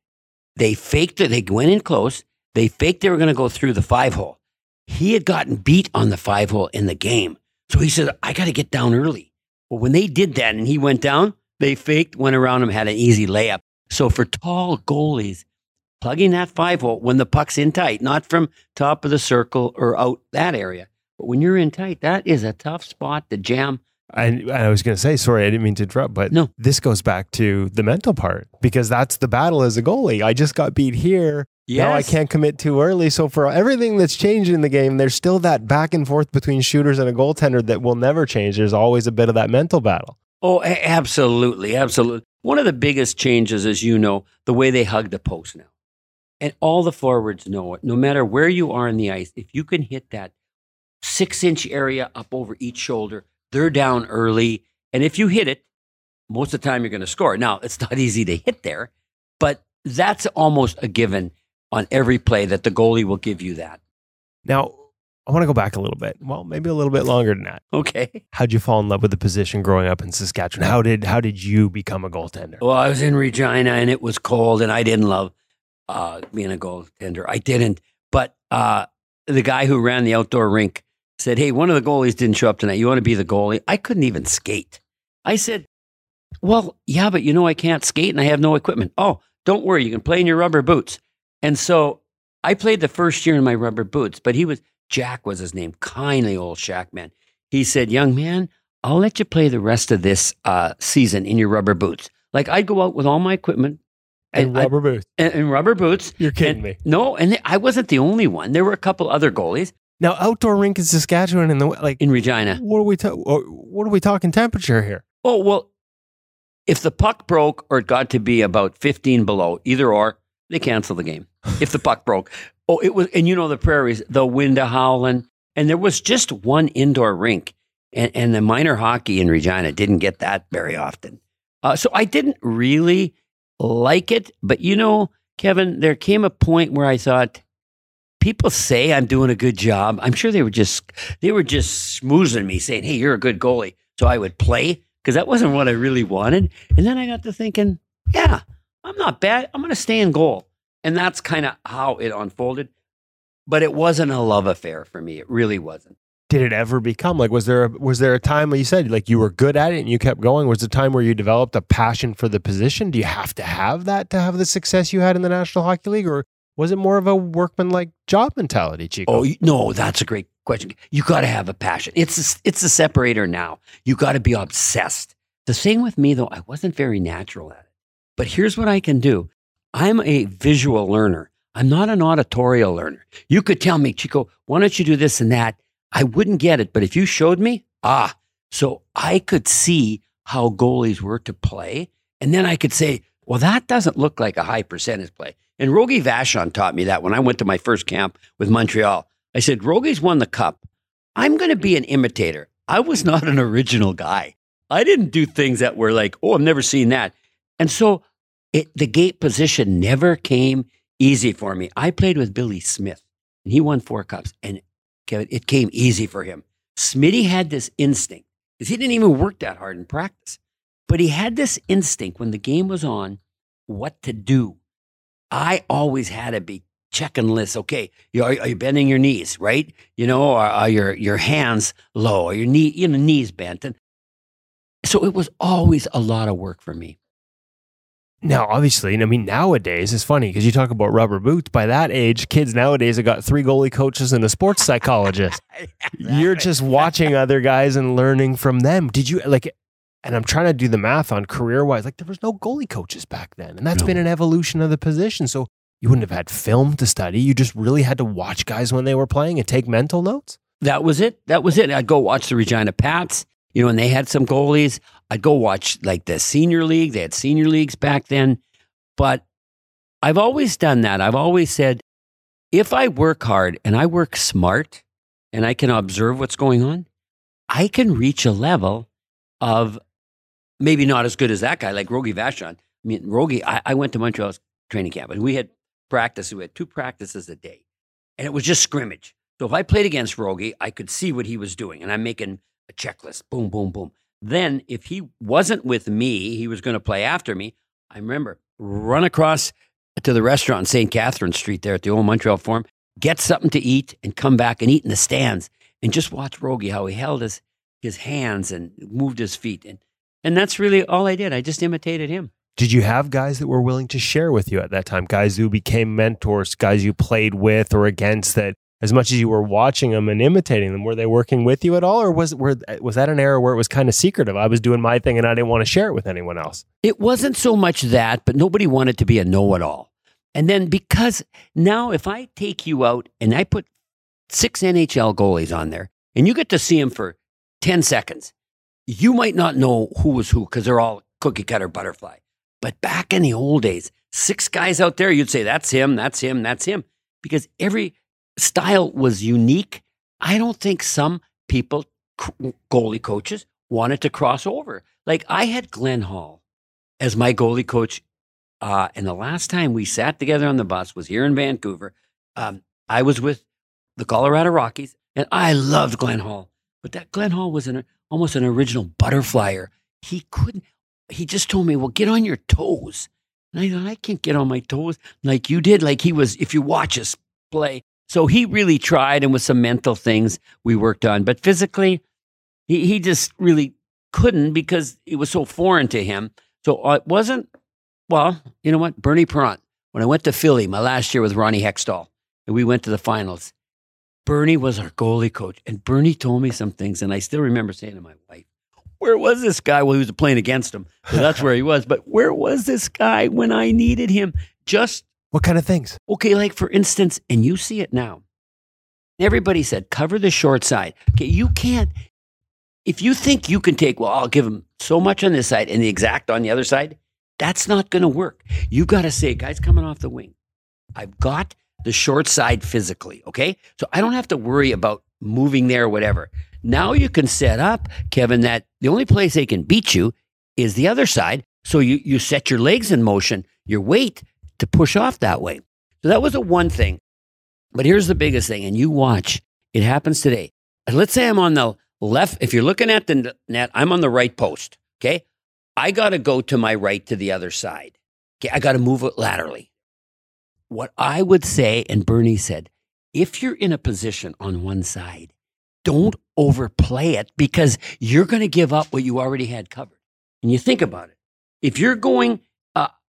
they faked it. They went in close. They faked they were going to go through the five hole. He had gotten beat on the five hole in the game. So he said, I got to get down early. Well, when they did that and he went down, they faked, went around him, had an easy layup. So for tall goalies, plugging that five hole when the puck's in tight, not from top of the circle or out that area, but when you're in tight, that is a tough spot to jam. And I was going to say, sorry, I didn't mean to interrupt, but no. This goes back to the mental part, because that's the battle as a goalie. I just got beat here. Yes. Now I can't commit too early. So for everything that's changed in the game, there's still that back and forth between shooters and a goaltender that will never change. There's always a bit of that mental battle. Oh, absolutely. Absolutely. One of the biggest changes, as you know, the way they hug the post now. And all the forwards know it. No matter where you are in the ice, if you can hit that 6-inch area up over each shoulder, they're down early. And if you hit it, most of the time you're going to score. Now, it's not easy to hit there, but that's almost a given on every play that the goalie will give you that. Now, I want to go back a little bit. Well, maybe a little bit longer than that. Okay. How'd you fall in love with the position growing up in Saskatchewan? How did you become a goaltender? Well, I was in Regina and it was cold and I didn't love being a goaltender. I didn't. But the guy who ran the outdoor rink said, hey, one of the goalies didn't show up tonight. You want to be the goalie? I couldn't even skate. I said, well, yeah, but you know, I can't skate and I have no equipment. Oh, don't worry. You can play in your rubber boots. And so I played the first year in my rubber boots, but Jack was his name, kindly old shack man. He said, young man, I'll let you play the rest of this season in your rubber boots. Like I'd go out with all my equipment. And rubber boots. You're kidding me. No, and I wasn't the only one. There were a couple other goalies. Now, outdoor rink in Saskatchewan and in Regina. What are we talking temperature here? Oh, well, if the puck broke or it got to be about 15 below, either or, they canceled the game. If the puck broke. Oh, it was, and you know the prairies, the wind a howling, and there was just one indoor rink, and the minor hockey in Regina didn't get that very often. So I didn't really like it, but you know, Kevin, there came a point where I thought, people say I'm doing a good job. I'm sure they were just schmoozing me, saying, hey, you're a good goalie. So I would play, because that wasn't what I really wanted. And then I got to thinking, yeah, I'm not bad. I'm going to stay in goal. And that's kind of how it unfolded. But it wasn't a love affair for me. It really wasn't. Did it ever become, like, was there a time where you said, like, you were good at it and you kept going? Was there a time where you developed a passion for the position? Do you have to have that to have the success you had in the National Hockey League? Or was it more of a workman-like job mentality, Chico? Oh, no, that's a great question. You got to have a passion. It's a separator now. You got to be obsessed. The thing with me, though, I wasn't very natural at it. But here's what I can do. I'm a visual learner. I'm not an auditorial learner. You could tell me, Chico, why don't you do this and that? I wouldn't get it. But if you showed me, so I could see how goalies were to play. And then I could say, well, that doesn't look like a high percentage play. And Rogie Vachon taught me that when I went to my first camp with Montreal. I said, Rogie's won the cup. I'm going to be an imitator. I was not an original guy. I didn't do things that were like, oh, I've never seen that. And so the gate position never came easy for me. I played with Billy Smith, and he won 4 cups, and Kevin, it came easy for him. Smitty had this instinct, because he didn't even work that hard in practice. But he had this instinct when the game was on, what to do. I always had to be checking lists. Okay, are you bending your knees, right? You know, are your hands low? Are your knees bent? And so it was always a lot of work for me. Now, obviously, I mean, nowadays, it's funny because you talk about rubber boots. By that age, kids nowadays have got 3 goalie coaches and a sports psychologist. You're just watching other guys and learning from them. Did you, like... And I'm trying to do the math on career-wise. Like, there was no goalie coaches back then. And that's been an evolution of the position. So you wouldn't have had film to study. You just really had to watch guys when they were playing and take mental notes. That was it. I'd go watch the Regina Pats, you know, and they had some goalies. I'd go watch, like, the senior league. They had senior leagues back then. But I've always done that. I've always said, if I work hard and I work smart and I can observe what's going on, I can reach a level of maybe not as good as that guy, like Rogie Vachon. I mean, Rogie, I went to Montreal's training camp and we had practice. We had 2 practices a day and it was just scrimmage. So if I played against Rogie, I could see what he was doing and I'm making a checklist, boom, boom, boom. Then if he wasn't with me, he was going to play after me. I remember run across to the restaurant on St. Catherine Street there at the old Montreal Forum, get something to eat and come back and eat in the stands and just watch Rogie, how he held his hands and moved his feet. And that's really all I did. I just imitated him. Did you have guys that were willing to share with you at that time? Guys who became mentors, guys you played with or against that as much as you were watching them and imitating them, were they working with you at all? Or was that an era where it was kind of secretive? I was doing my thing and I didn't want to share it with anyone else. It wasn't so much that, but nobody wanted to be a know-it-all. And then because now if I take you out and I put 6 NHL goalies on there and you get to see them for 10 seconds, you might not know who was who because they're all cookie cutter butterfly. But back in the old days, 6 guys out there, you'd say, that's him, that's him, that's him. Because every style was unique. I don't think some people, goalie coaches, wanted to cross over. Like I had Glenn Hall as my goalie coach. And the last time we sat together on the bus was here in Vancouver. I was with the Colorado Rockies and I loved Glenn Hall. But that Glenn Hall was almost an original butterflyer. He just told me, well, get on your toes. And I thought, I can't get on my toes like you did. Like he was, if you watch us play. So he really tried, and with some mental things we worked on. But physically, he just really couldn't because it was so foreign to him. So it wasn't, well, you know what? Bernie Parent, when I went to Philly my last year with Ronnie Hextall, and we went to the finals, Bernie was our goalie coach. And Bernie told me some things, and I still remember saying to my wife, where was this guy? Well, he was playing against him, so that's where he was. But where was this guy when I needed him? Just what kind of things? Okay, like for instance, and you see it now. Everybody said, cover the short side. Okay, you can't. If you think you can take, well, I'll give him so much on this side and the exact on the other side, that's not going to work. You've got to say, guys coming off the wing, I've got the short side physically, okay? So I don't have to worry about moving there or whatever. Now you can set up, Kevin, that the only place they can beat you is the other side. So you set your legs in motion, your weight, to push off that way. So that was the one thing. But here's the biggest thing, and you watch, it happens today. And let's say I'm on the left. If you're looking at the net, I'm on the right post, okay? I got to go to my right to the other side. Okay, I got to move it laterally. What I would say, and Bernie said, if you're in a position on one side, don't overplay it because you're going to give up what you already had covered. And you think about it. If you're going...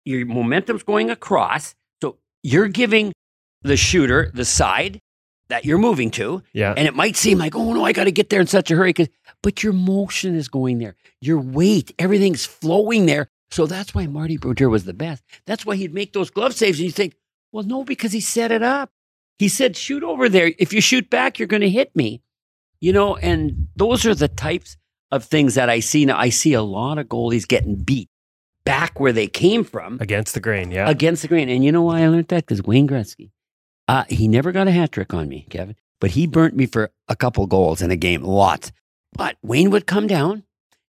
your momentum's going across, so you're giving the shooter the side that you're moving to, yeah. And it might seem like, oh, no, I got to get there in such a hurry, but your motion is going there. Your weight, everything's flowing there, so that's why Marty Brodeur was the best. That's why he'd make those glove saves, and you think, well, no, because he set it up. He said, shoot over there. If you shoot back, you're going to hit me. You know, and those are the types of things that I see. Now, I see a lot of goalies getting beat back where they came from. Against the grain, yeah. Against the grain. And you know why I learned that? Because Wayne Gretzky, he never got a hat trick on me, Kevin, but he burnt me for a couple goals in a game, lots. But Wayne would come down,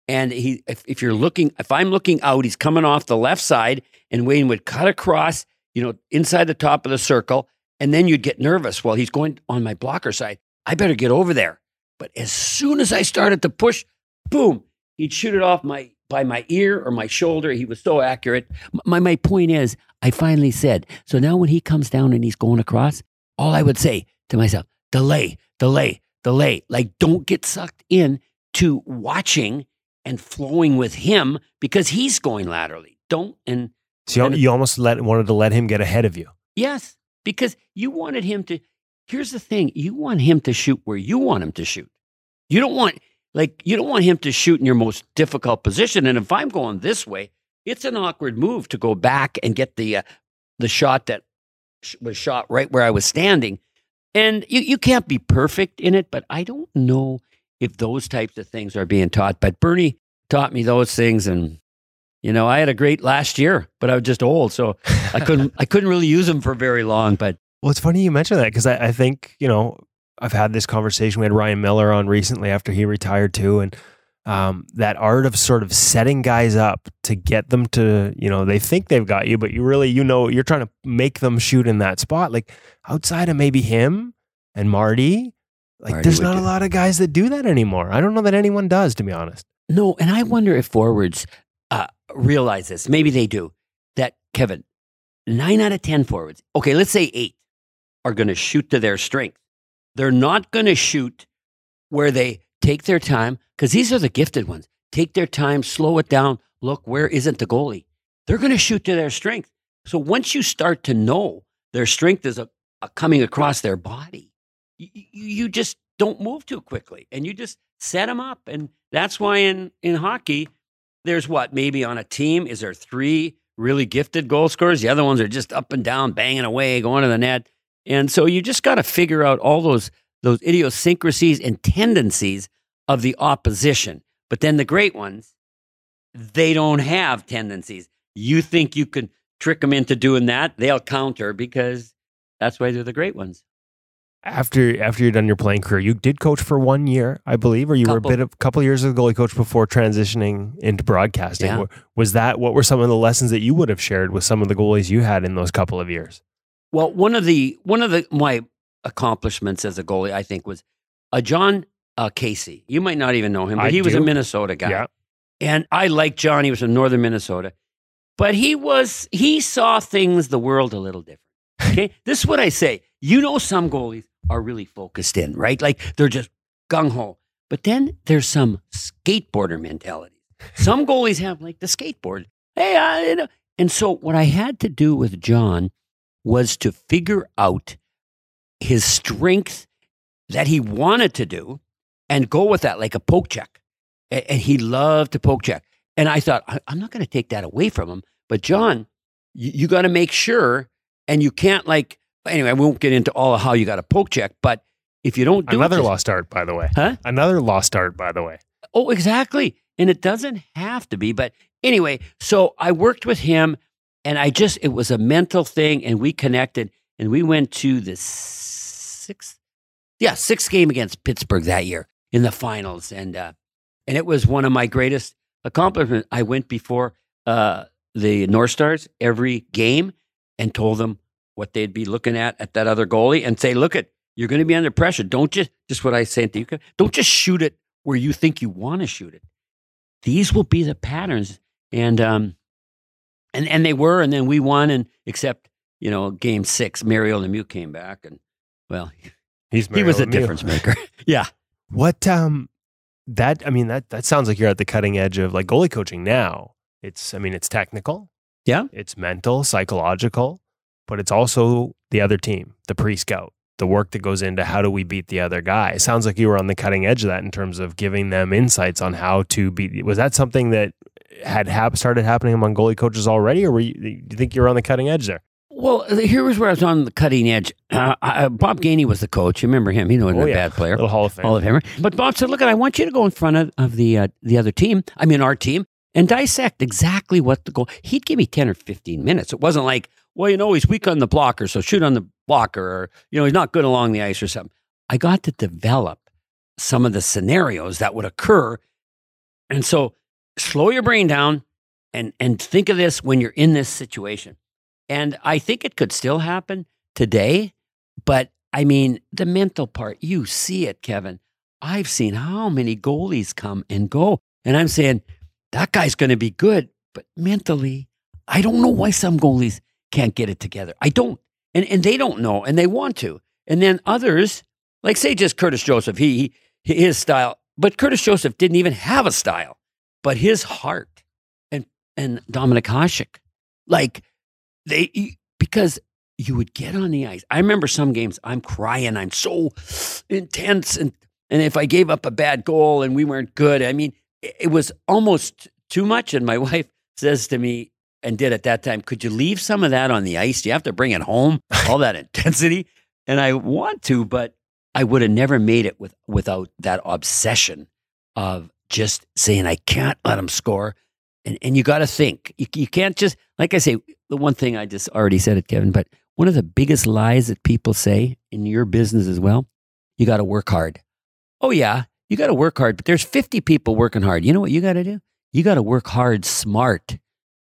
and if I'm looking out, he's coming off the left side, and Wayne would cut across, you know, inside the top of the circle, and then you'd get nervous. Well, he's going on my blocker side. I better get over there. But as soon as I started to push, boom, he'd shoot it off by my ear or my shoulder. He was so accurate. My point is, I finally said, so now when he comes down and he's going across, all I would say to myself, delay, delay, delay. Like, don't get sucked in to watching and flowing with him because he's going laterally. Don't. And so you almost wanted to let him get ahead of you. Yes, because you wanted him to. Here's the thing. You want him to shoot where you want him to shoot. You don't want him to shoot in your most difficult position. And if I'm going this way, it's an awkward move to go back and get the shot that was shot right where I was standing. And you can't be perfect in it, but I don't know if those types of things are being taught. But Bernie taught me those things, and You know, I had a great last year, but I was just old, so I couldn't really use them for very long. But well, it's funny you mentioned that because I think, you know, I've had this conversation. We had Ryan Miller on recently after he retired too, and that art of sort of setting guys up to get them to, you know, they think they've got you, but you really, you know, you're trying to make them shoot in that spot. Like outside of maybe him and Marty, like Marty, there's not a lot of guys that do that anymore. I don't know that anyone does, to be honest. No, and I wonder if forwards realize this. Maybe they do. That, Kevin, 9 out of 10 forwards, okay, let's say 8, are going to shoot to their strength. They're not going to shoot where they take their time, because these are the gifted ones. Take their time, slow it down, look, where isn't the goalie? They're going to shoot to their strength. So once you start to know their strength is coming across their body, you just don't move too quickly, and you just set them up. And that's why in hockey, there's what, maybe on a team, is there 3 really gifted goal scorers? The other ones are just up and down, banging away, going to the net. And so you just got to figure out all those idiosyncrasies and tendencies of the opposition. But then the great ones, they don't have tendencies. You think you can trick them into doing that, they'll counter, because that's why they're the great ones. After you're done your playing career, you did coach for 1 year, I believe, or you were a couple years as a goalie coach before transitioning into broadcasting. Yeah. Was that, what were some of the lessons that you would have shared with some of the goalies you had in those couple of years? Well, one of my accomplishments as a goalie, I think, was John Casey. You might not even know him, but he was a Minnesota guy. Yeah. And I liked John. He was from northern Minnesota. But he saw things the world a little different. Okay? This is what I say. You know, some goalies are really focused in, right? Like they're just gung-ho. But then there's some skateboarder mentality. Some goalies have like the skateboard. Hey, you know. And so what I had to do with John was to figure out his strength that he wanted to do and go with that, like a poke check. And he loved to poke check. And I thought, I'm not going to take that away from him. But John, you got to make sure, and you can't like, anyway, I won't get into all of how you got to poke check, but if you don't do another lost art, by the way. Huh? Another lost art, by the way. Oh, exactly. And it doesn't have to be. But anyway, so I worked with him, and it was a mental thing, and we connected, and we went to the sixth game against Pittsburgh that year in the finals. And it was one of my greatest accomplishments. I went before the North Stars every game and told them what they'd be looking at that other goalie and say, look, you're going to be under pressure. Don't just what I said to you, don't just shoot it where you think you want to shoot it. These will be the patterns. And they were, and then we won, and except, you know, game 6, Mario Lemieux came back, and well, he was a difference maker. Yeah. What, that sounds like you're at the cutting edge of like goalie coaching now. It's technical. Yeah. It's mental, psychological, but it's also the other team, the pre-scout, the work that goes into how do we beat the other guy. It sounds like you were on the cutting edge of that in terms of giving them insights on how to beat. Was that something that had started happening among goalie coaches already, or do you think you were on the cutting edge there? Well, here was where I was on the cutting edge. Bob Gainey was the coach. You remember him. He wasn't a bad player. Little Hall of Fame. Hall of Famer. But Bob said, look, I want you to go in front of the other team, I mean our team, and dissect exactly what the goal. He'd give me 10 or 15 minutes. It wasn't like, well, you know, he's weak on the blocker, so shoot on the blocker, or, you know, he's not good along the ice or something. I got to develop some of the scenarios that would occur. And so slow your brain down and think of this when you're in this situation. And I think it could still happen today, but I mean, the mental part, you see it, Kevin. I've seen how many goalies come and go, and I'm saying, that guy's going to be good, but mentally, I don't know why some goalies can't get it together. I don't. And they don't know, and they want to. And then others, like say just Curtis Joseph, his style, but Curtis Joseph didn't even have a style. But his heart and Dominik Hašek, like because you would get on the ice. I remember some games I'm crying. I'm so intense. And if I gave up a bad goal and we weren't good, I mean, it was almost too much. And my wife says to me, and did at that time, could you leave some of that on the ice? Do you have to bring it home, all that intensity? And I want to, but I would have never made it without that obsession of just saying, I can't let him score. And you got to think. You can't just, like I say, the one thing I just already said it, Kevin, but one of the biggest lies that people say in your business as well, you got to work hard. Oh yeah, you got to work hard, but there's 50 people working hard. You know what you got to do? You got to work hard smart,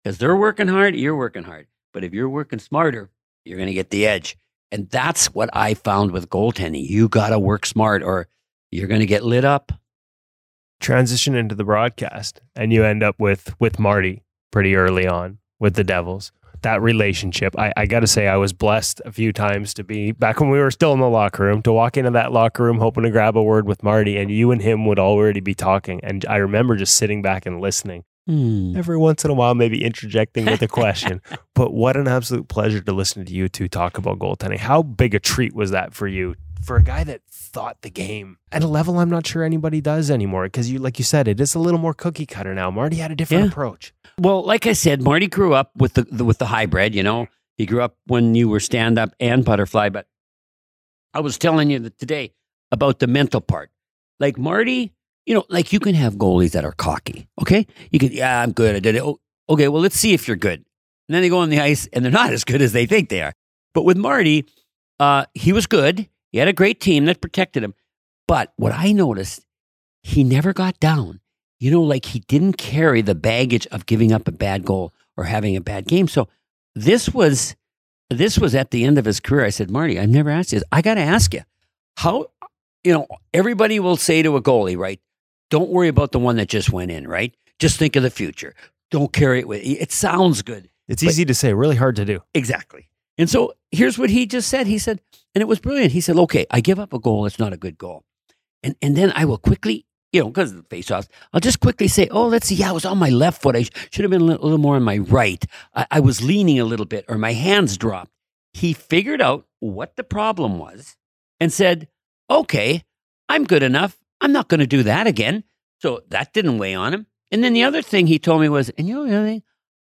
because they're working hard, you're working hard. But if you're working smarter, you're going to get the edge. And that's what I found with goaltending. You got to work smart or you're going to get lit up. Transition into the broadcast, and you end up with Marty pretty early on with the Devils. That relationship, I got to say, I was blessed a few times to be, back when we were still in the locker room, to walk into that locker room hoping to grab a word with Marty, and you and him would already be talking. And I remember just sitting back and listening. Every once in a while, maybe interjecting with a question. But what an absolute pleasure to listen to you two talk about goaltending. How big a treat was that for you, for a guy that thought the game at a level I'm not sure anybody does anymore? Because you, like you said, it is a little more cookie cutter now. Marty had a different approach. Well, like I said, Marty grew up with the hybrid, you know. He grew up when you were stand-up and butterfly. But I was telling you that today about the mental part. Like Marty... You know, like you can have goalies that are cocky, okay? You can, yeah, I'm good, I did it. Oh, okay, well, let's see if you're good. And then they go on the ice, and they're not as good as they think they are. But with Marty, he was good. He had a great team that protected him. But what I noticed, he never got down. You know, like he didn't carry the baggage of giving up a bad goal or having a bad game. So this was at the end of his career. I said, Marty, I've never asked you this. I got to ask you, how, you know, everybody will say to a goalie, right? Don't worry about the one that just went in, right? Just think of the future. Don't carry it with you. It sounds good. It's easy to say, really hard to do. Exactly. And so here's what he just said. He said, and it was brilliant. He said, okay, I give up a goal. It's not a good goal. And then I will quickly, you know, because of the face-offs, I'll just quickly say, oh, let's see. Yeah, I was on my left foot. I should have been a little more on my right. I was leaning a little bit or my hands dropped. He figured out what the problem was and said, okay, I'm good enough. I'm not going to do that again. So that didn't weigh on him. And then the other thing he told me was, and you know the other thing,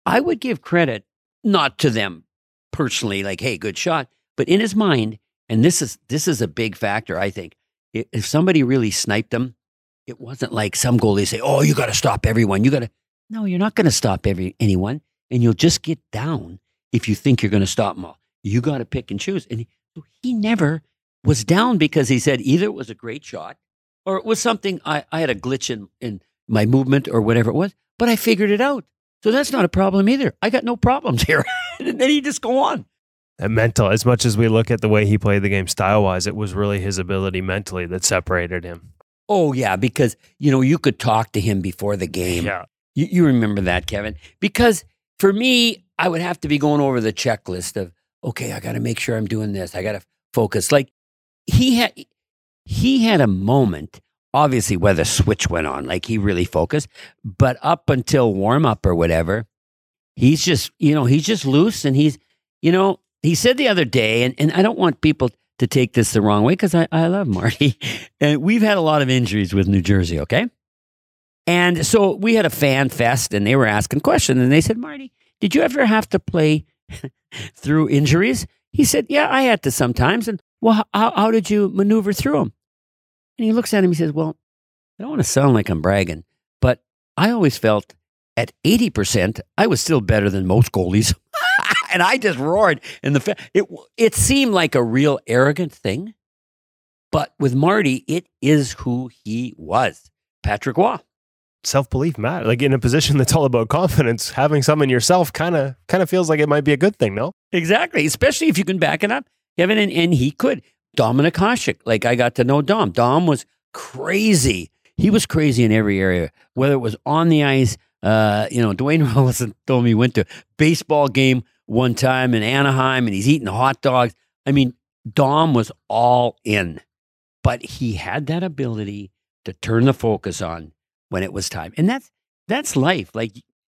I would give credit not to them personally, like, hey, good shot, but in his mind, and this is a big factor, I think, if somebody really sniped him, it wasn't like some goalies say, oh, you got to stop everyone. No, you're not going to stop anyone, and you'll just get down if you think you're going to stop them all. You got to pick and choose. And he never was down because he said either it was a great shot, or it was something, I had a glitch in my movement or whatever it was, but I figured it out. So that's not a problem either. I got no problems here. And then he just go on. And mental, as much as we look at the way he played the game style-wise, it was really his ability mentally that separated him. Oh, yeah, because, you know, you could talk to him before the game. Yeah. You remember that, Kevin? Because for me, I would have to be going over the checklist of, okay, I got to make sure I'm doing this. I got to focus. Like, he had a moment, obviously, where the switch went on, like he really focused, but up until warm up or whatever, he's just loose. And he said the other day, and I don't want people to take this the wrong way because I love Marty. And we've had a lot of injuries with New Jersey, okay? And so we had a fan fest and they were asking questions and they said, Marty, did you ever have to play through injuries? He said, yeah, I had to sometimes. And well, how did you maneuver through them? And he looks at him, he says, well, I don't want to sound like I'm bragging, but I always felt at 80%, I was still better than most goalies. And I just roared. And it seemed like a real arrogant thing, but with Marty, it is who he was. Patrick Waugh. Self-belief, Matt. Like in a position that's all about confidence, having some in yourself kind of feels like it might be a good thing, no? Exactly. Especially if you can back it up. Kevin, and he could. Dominik Hašek, like I got to know Dom. Dom was crazy. He was crazy in every area, whether it was on the ice. You know, Dwayne Rollison told me he went to a baseball game one time in Anaheim, and he's eating hot dogs. I mean, Dom was all in, but he had that ability to turn the focus on when it was time. And that's life. Like,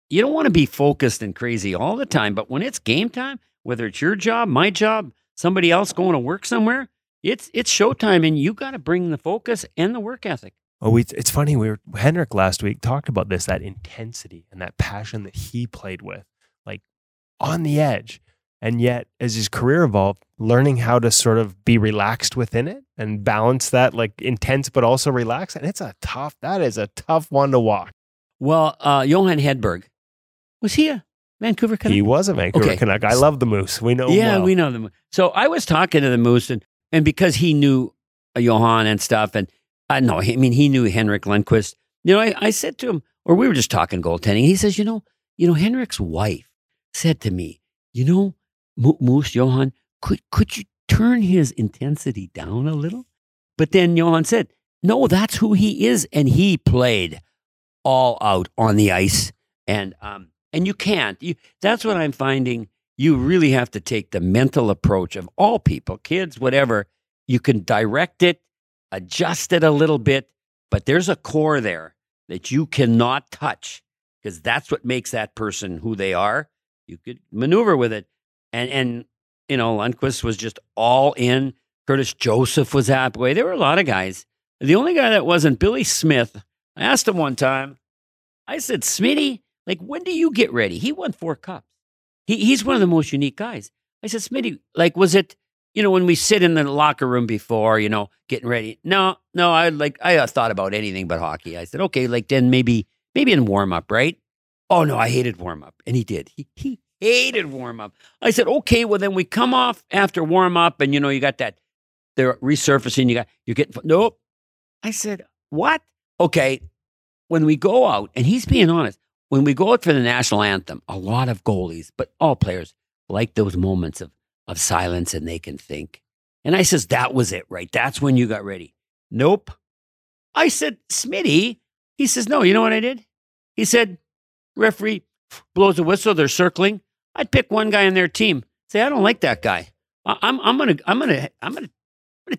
you don't want to be focused and crazy all the time, but when it's game time, whether it's your job, my job, somebody else going to work somewhere, it's showtime, and you got to bring the focus and the work ethic. Oh, it's funny. Henrik last week talked about this, that intensity and that passion that he played with, like on the edge. And yet, as his career evolved, learning how to sort of be relaxed within it and balance that, like intense but also relaxed. And that is a tough one to walk. Well, Johan Hedberg, Was he a Vancouver Canuck? He was a Vancouver Canuck. I love the Moose. We know him well. Yeah, we know the Moose. So I was talking to the Moose, and because he knew Johan and stuff, and I know, I mean, he knew Henrik Lundqvist. You know, I said to him, or we were just talking goaltending. He says, you know, Henrik's wife said to me, you know, Moose, Johan, could you turn his intensity down a little? But then Johan said, no, that's who he is. And he played all out on the ice. And you can't. That's what I'm finding. You really have to take the mental approach of all people, kids, whatever. You can direct it, adjust it a little bit, but there's a core there that you cannot touch because that's what makes that person who they are. You could maneuver with it. And you know, Lundqvist was just all in. Curtis Joseph was that way. There were a lot of guys. The only guy that wasn't, Billy Smith. I asked him one time, I said, Smitty, like, when do you get ready? He won 4 cups. He's one of the most unique guys. I said, Smitty, like, was it, you know, when we sit in the locker room before, you know, getting ready? No, I thought about anything but hockey. I said, okay, like, then maybe in warm-up, right? Oh, no, I hated warm-up. And he did. He hated warm-up. I said, okay, well, then we come off after warm-up, and, you know, you got that, they're resurfacing, you're getting, nope. I said, what? Okay, when we go out, and he's being honest, when we go out for the national anthem, a lot of goalies, but all players like those moments of silence and they can think. And I says, that was it, right? That's when you got ready. Nope. I said, Smitty, he says, no, you know what I did? He said, referee blows a whistle, they're circling. I'd pick one guy on their team. Say, I don't like that guy. I'm gonna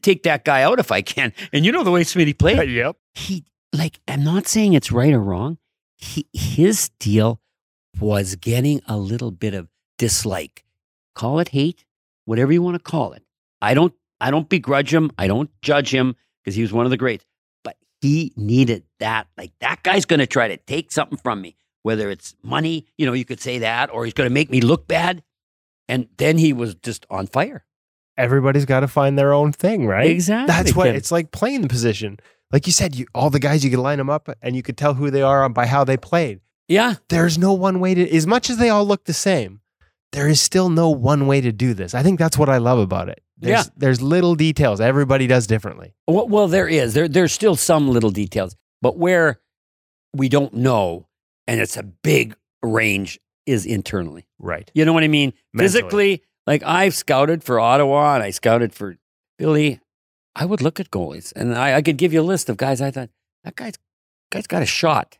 take that guy out if I can. And you know the way Smitty played? Yep. He, like, I'm not saying it's right or wrong. His deal was getting a little bit of dislike. Call it hate, whatever you want to call it. I don't begrudge him. I don't judge him because he was one of the greats. But he needed that. Like, that guy's going to try to take something from me, whether it's money, you know, you could say that, or he's going to make me look bad. And then he was just on fire. Everybody's got to find their own thing, right? Exactly. That's what it's like playing the position. Like you said, all the guys, you could line them up and you could tell who they are by how they played. Yeah. There's no one way to, as much as they all look the same, there is still no one way to do this. I think that's what I love about it. There's little details. Everybody does differently. Well, there is. There's still some little details, but where we don't know, and it's a big range, is internally. Right. You know what I mean? Mentally. Physically, like, I've scouted for Ottawa and I scouted for Billy. I would look at goalies, and I could give you a list of guys I thought, that guy's got a shot.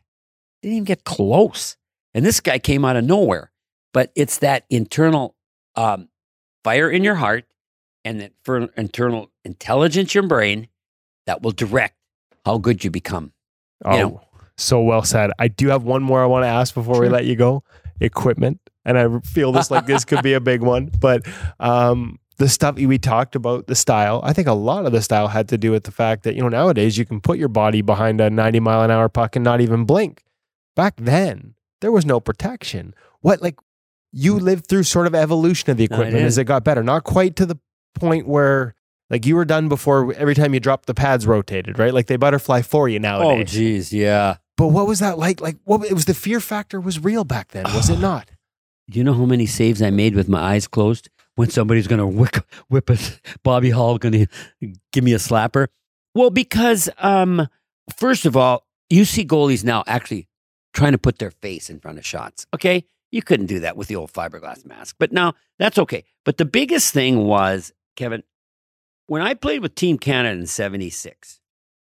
Didn't even get close. And this guy came out of nowhere. But it's that internal fire in your heart and that internal intelligence in your brain that will direct how good you become. Oh, you know? So well said. I do have one more I want to ask before we let you go. Equipment. And I feel this could be a big one, but the stuff we talked about, the style, I think a lot of the style had to do with the fact that, you know, nowadays you can put your body behind a 90 mile an hour puck and not even blink. Back then, there was no protection. You lived through sort of evolution of the equipment as it got better, not quite to the point where like you were done before every time you dropped the pads rotated, right? Like they butterfly for you nowadays. Oh, geez. Yeah. But what was that like? Like, what it was, the fear factor was real back then, was it not? Do you know how many saves I made with my eyes closed when somebody's going to whip a Bobby Hall, going to give me a slapper? Well, because first of all, you see goalies now actually trying to put their face in front of shots. Okay, you couldn't do that with the old fiberglass mask, but now that's okay. But the biggest thing was, Kevin, when I played with Team Canada in '76,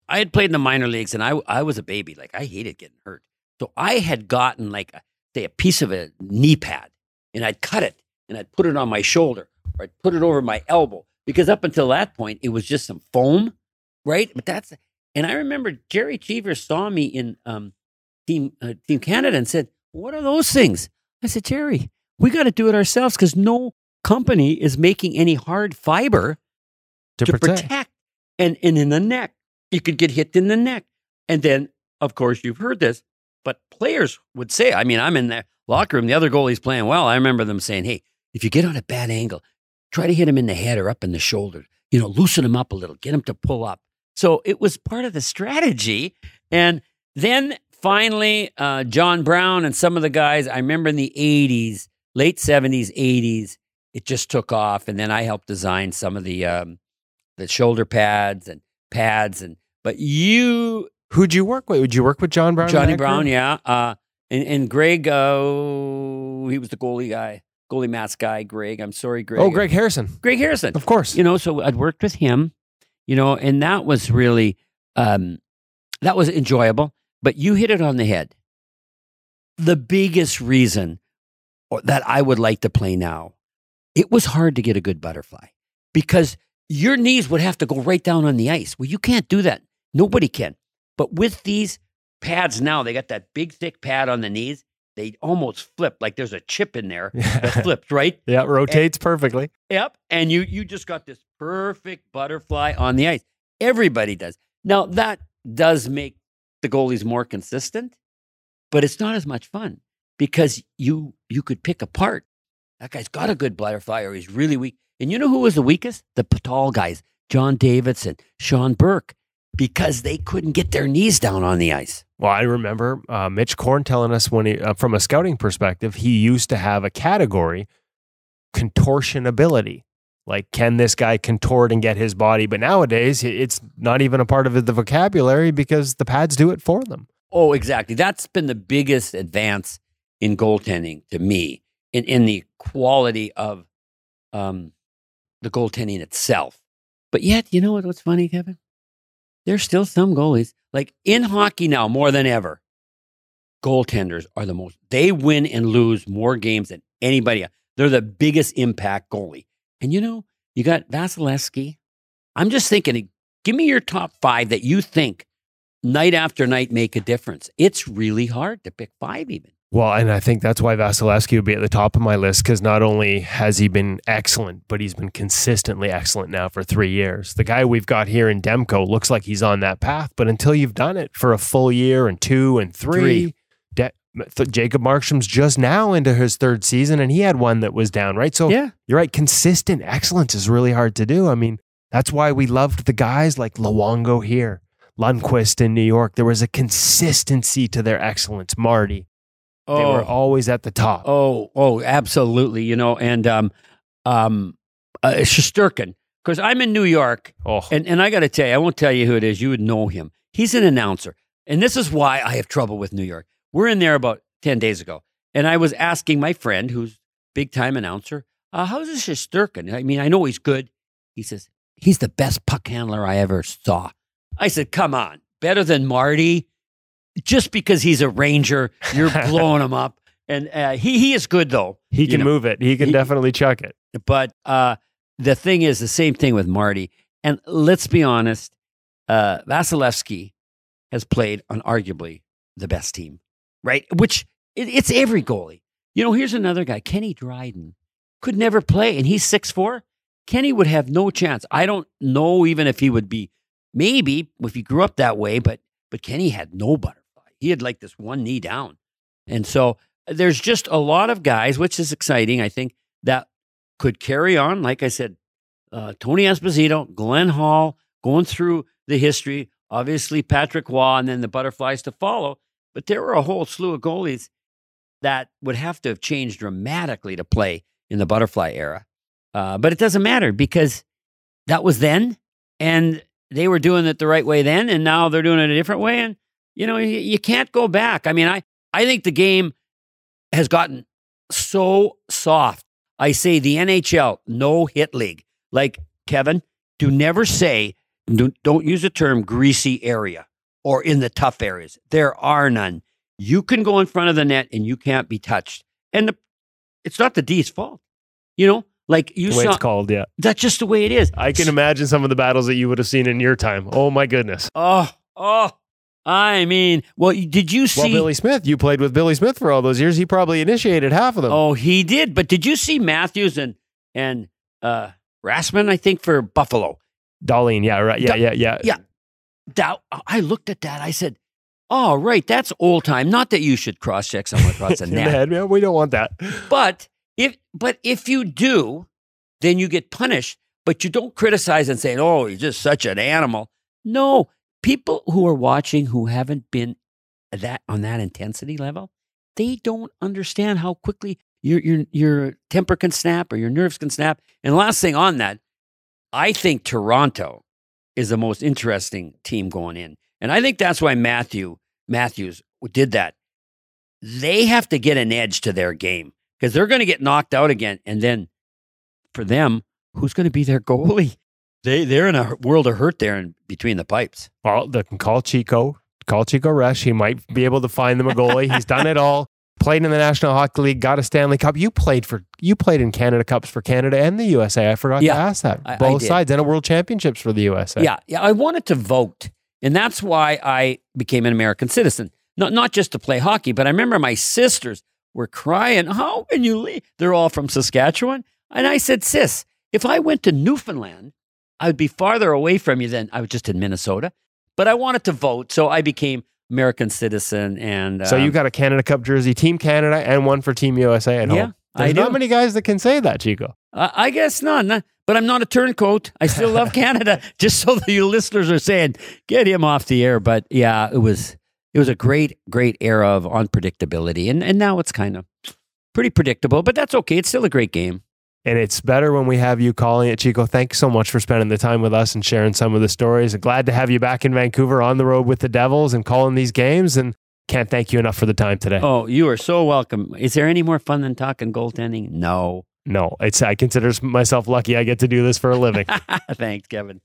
I had played in the minor leagues and I was a baby. Like, I hated getting hurt. So I had gotten like a piece of a knee pad, and I'd cut it and I'd put it on my shoulder, or I'd put it over my elbow, because up until that point, it was just some foam, right? But and I remember Jerry Cheever saw me in Team Canada and said, what are those things? I said, Jerry, we got to do it ourselves because no company is making any hard fiber to protect. And in the neck, you could get hit in the neck. And then, of course, you've heard this, but players would say, I mean, I'm in the locker room, the other goalie's playing well. I remember them saying, hey, if you get on a bad angle, try to hit him in the head or up in the shoulder, you know, loosen him up a little, get him to pull up. So it was part of the strategy. And then finally, John Brown and some of the guys, I remember in the 80s, late 70s, 80s, it just took off. And then I helped design some of the shoulder pads. And but you... Who'd you work with? Would you work with John Brown? Johnny Brown, yeah. And Greg, he was the goalie guy, goalie mask guy, Greg. I'm sorry, Greg. Oh, Greg Harrison. Greg Harrison. Of course. You know, so I'd worked with him, you know, and that was really, that was enjoyable. But you hit it on the head. The biggest reason that I would like to play now, it was hard to get a good butterfly because your knees would have to go right down on the ice. Well, you can't do that. Nobody can. But with these pads now, they got that big, thick pad on the knees. They almost flip, like there's a chip in there that flips, right? Yeah, it rotates perfectly. Yep, and you just got this perfect butterfly on the ice. Everybody does. Now, that does make the goalies more consistent, but it's not as much fun because you could pick apart. That guy's got a good butterfly or he's really weak. And you know who was the weakest? The tall guys, John Davidson, Sean Burke. Because they couldn't get their knees down on the ice. Well, I remember Mitch Korn telling us when he, from a scouting perspective, he used to have a category, contortion ability. Like, can this guy contort and get his body? But nowadays, it's not even a part of the vocabulary because the pads do it for them. Oh, exactly. That's been the biggest advance in goaltending to me, in the quality of the goaltending itself. But yet, you know what's funny, Kevin? There's still some goalies, like in hockey now more than ever, goaltenders are the most, they win and lose more games than anybody else. They're the biggest impact goalie. And you know, you got Vasilevskiy. I'm just thinking, give me your top five that you think night after night make a difference. It's really hard to pick five even. Well, and I think that's why Vasilevskiy would be at the top of my list because not only has he been excellent, but he's been consistently excellent now for 3 years. The guy we've got here in Demko looks like he's on that path, but until you've done it for a full year and two and three. Jacob Markstrom's just now into his third season, and he had one that was down, right? So yeah. You're right, consistent excellence is really hard to do. I mean, that's why we loved the guys like Luongo here, Lundqvist in New York. There was a consistency to their excellence, Marty. They were always at the top. Oh, absolutely. You know, and Shesterkin, because I'm in New York, and I got to tell you, I won't tell you who it is. You would know him. He's an announcer, and this is why I have trouble with New York. We're in there about 10 days ago, and I was asking my friend, who's a big-time announcer, how's this Shesterkin? I mean, I know he's good. He says, he's the best puck handler I ever saw. I said, come on, better than Marty? Just because he's a Ranger, you're blowing him up. And he is good, though. He can move it. He can definitely chuck it. But the thing is, the same thing with Marty. And let's be honest, Vasilevskiy has played on arguably the best team, right? Which, it's every goalie. You know, here's another guy, Kenny Dryden, could never play, and he's 6'4". Kenny would have no chance. I don't know even if he would be, maybe, if he grew up that way, but Kenny had no butterfly. He had like this one knee down. And so there's just a lot of guys, which is exciting, I think, that could carry on. Like I said, Tony Esposito, Glenn Hall, going through the history, obviously Patrick Waugh, and then the butterflies to follow. But there were a whole slew of goalies that would have to have changed dramatically to play in the butterfly era. But it doesn't matter because that was then, and they were doing it the right way then, and now they're doing it a different way. And you know, you can't go back. I mean, I think the game has gotten so soft. I say the NHL, no-hit league. Like, Kevin, don't use the term greasy area or in the tough areas. There are none. You can go in front of the net and you can't be touched. And it's not the D's fault, you know? Like the way it's called, yeah. That's just the way it is. I can imagine some of the battles that you would have seen in your time. Oh, my goodness. I mean, well, did you see... Well, Billy Smith, you played with Billy Smith for all those years. He probably initiated half of them. Oh, he did. But did you see Matthews and Rassman, I think, for Buffalo? Darlene, yeah, right. Yeah. I looked at that. I said, oh, right, that's old time. Not that you should cross-check someone across the net. Head, man, we don't want that. But if you do, then you get punished, but you don't criticize and say, oh, you're just such an animal. No, people who are watching who haven't been that on that intensity level, they don't understand how quickly your temper can snap or your nerves can snap. And last thing on that, I think Toronto is the most interesting team going in. And I think that's why Matthews did that. They have to get an edge to their game because they're going to get knocked out again. And then for them, who's going to be their goalie? They're in a world of hurt there in between the pipes. Well, they can call Chico Resch. He might be able to find them a goalie. He's done it all. Played in the National Hockey League, got a Stanley Cup. You played in Canada Cups for Canada and the USA. I forgot to ask that. Both sides and a World Championships for the USA. Yeah. I wanted to vote, and that's why I became an American citizen. Not just to play hockey, but I remember my sisters were crying, "How can you leave?" They're all from Saskatchewan, and I said, "Sis, if I went to Newfoundland, I would be farther away from you than I was just in Minnesota." But I wanted to vote, so I became American citizen. And so you got a Canada Cup jersey, Team Canada, and one for Team USA at home. There's not many guys that can say that, Chico. I guess none, but I'm not a turncoat. I still love Canada, just so that you listeners are saying, get him off the air. But yeah, it was a great, great era of unpredictability. And now it's kind of pretty predictable, but that's okay. It's still a great game. And it's better when we have you calling it, Chico. Thanks so much for spending the time with us and sharing some of the stories. I'm glad to have you back in Vancouver on the road with the Devils and calling these games. And can't thank you enough for the time today. Oh, you are so welcome. Is there any more fun than talking goaltending? No. I consider myself lucky I get to do this for a living. Thanks, Kevin.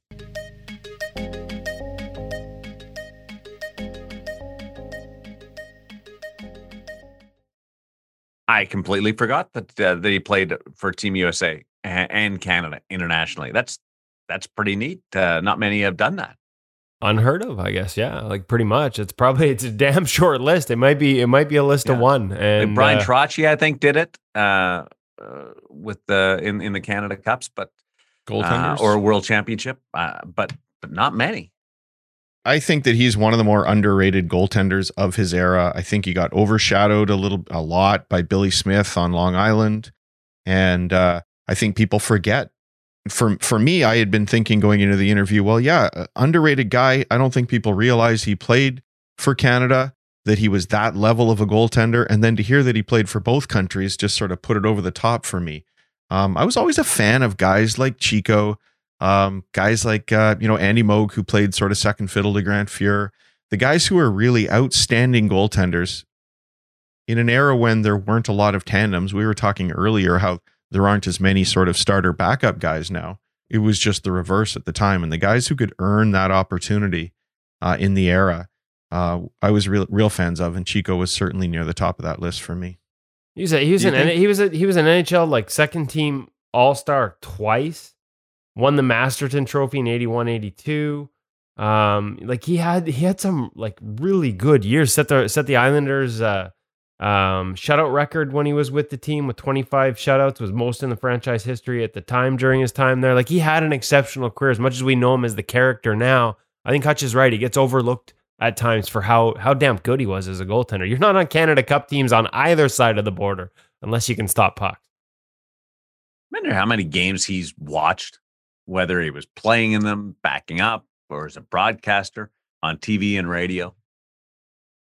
I completely forgot that he played for Team USA and Canada internationally. That's pretty neat. Not many have done that. Unheard of, I guess. Yeah, like pretty much. It's a damn short list. It might be a list of one. And like Brian Trottier, I think, did it with the in the Canada Cups, but goaltenders or World Championship, but not many. I think that he's one of the more underrated goaltenders of his era. I think he got overshadowed a lot by Billy Smith on Long Island. And I think people forget. For me, I had been thinking going into the interview, well, yeah, underrated guy. I don't think people realize he played for Canada, that he was that level of a goaltender. And then to hear that he played for both countries just sort of put it over the top for me. I was always a fan of guys like Chico. Guys like, Andy Moog, who played sort of second fiddle to Grant Fuhr, the guys who are really outstanding goaltenders in an era when there weren't a lot of tandems. We were talking earlier how there aren't as many sort of starter backup guys now. It was just the reverse at the time. And the guys who could earn that opportunity in the era, I was real fans of. And Chico was certainly near the top of that list for me. He was an NHL like second team All-Star twice. Won the Masterton Trophy in 81-82. He had some like really good years. Set the Islanders shutout record when he was with the team with 25 shutouts, was most in the franchise history at the time during his time there. Like he had an exceptional career. As much as we know him as the character now, I think Hutch is right. He gets overlooked at times for how damn good he was as a goaltender. You're not on Canada Cup teams on either side of the border unless you can stop pucks. I wonder how many games he's watched, whether he was playing in them, backing up, or as a broadcaster on TV and radio.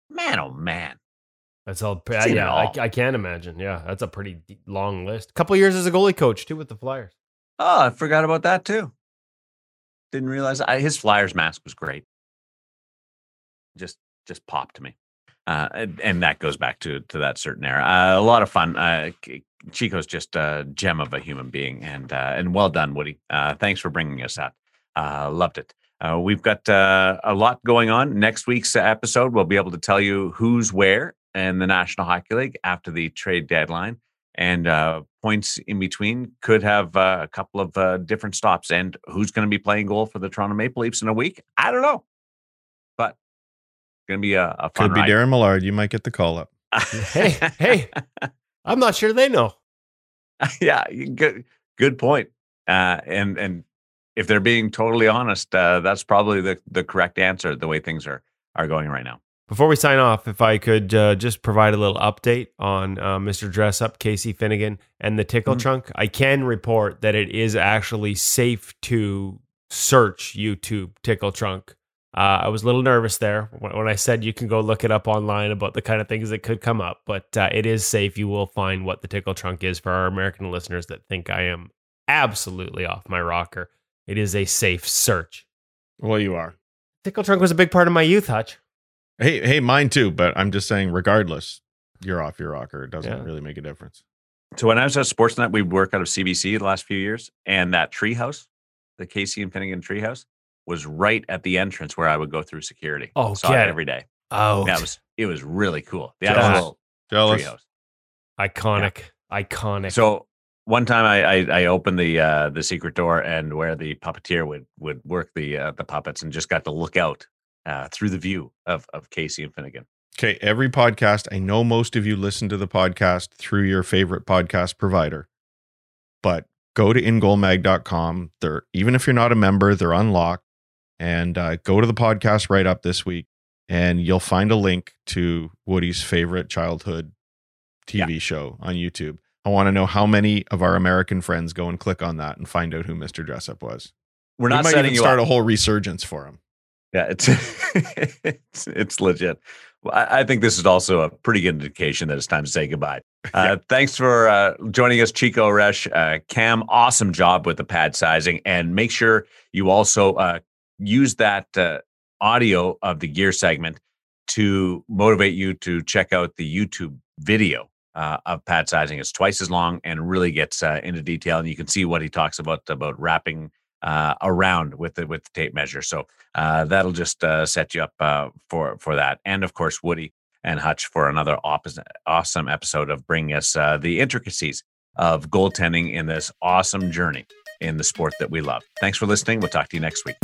Man, oh man. That's all. I can't imagine. Yeah, that's a pretty long list. A couple years as a goalie coach, too, with the Flyers. Oh, I forgot about that, too. Didn't realize his Flyers mask was great. Just popped to me. And that goes back to that certain era. A lot of fun. Chico's just a gem of a human being, and well done, Woody. Thanks for bringing us out. Loved it. We've got a lot going on. Next week's episode, we'll be able to tell you who's where in the National Hockey League after the trade deadline, and points in between could have a couple of different stops, and who's going to be playing goal for the Toronto Maple Leafs in a week. I don't know, but it's going to be a fun ride. Could be Darren Millard. You might get the call up. hey. I'm not sure they know. Yeah, good point. And if they're being totally honest, that's probably the correct answer, the way things are going right now. Before we sign off, if I could just provide a little update on Mr. Dress Up, Casey Finnegan, and the Tickle Trunk. I can report that it is actually safe to search YouTube Tickle Trunk I was a little nervous there when I said you can go look it up online about the kind of things that could come up, but it is safe. You will find what the tickle trunk is for our American listeners that think I am absolutely off my rocker. It is a safe search. Well, you are. Tickle trunk was a big part of my youth, Hutch. Hey, mine too, but I'm just saying regardless, you're off your rocker. It doesn't really make a difference. So when I was at Sportsnet, we'd work out of CBC the last few years, and that treehouse, the Casey and Finnegan treehouse, was right at the entrance where I would go through security. Oh, saw it every day. Oh, that was it. Was really cool. The actual treehouse, iconic, iconic. So one time I opened the secret door and where the puppeteer would work the puppets, and just got to look out through the view of Casey and Finnegan. Okay, every podcast, I know most of you listen to the podcast through your favorite podcast provider, but go to ingoalmag.com. They're, even if you're not a member, they're unlocked. And go to the podcast write-up this week, and you'll find a link to Woody's favorite childhood TV show on YouTube. I want to know how many of our American friends go and click on that and find out who Mr. Dressup was. We're not setting you up. Start a whole resurgence for him. Yeah, it's legit. I think this is also a pretty good indication that it's time to say goodbye. Thanks for joining us, Chico Resch. Cam, awesome job with the pad sizing. And make sure you also use that audio of the gear segment to motivate you to check out the YouTube video of pad sizing. It's twice as long and really gets into detail. And you can see what he talks about wrapping around with the tape measure. So that'll just set you up for that. And of course, Woody and Hutch for another awesome episode of bringing us the intricacies of goaltending in this awesome journey in the sport that we love. Thanks for listening. We'll talk to you next week.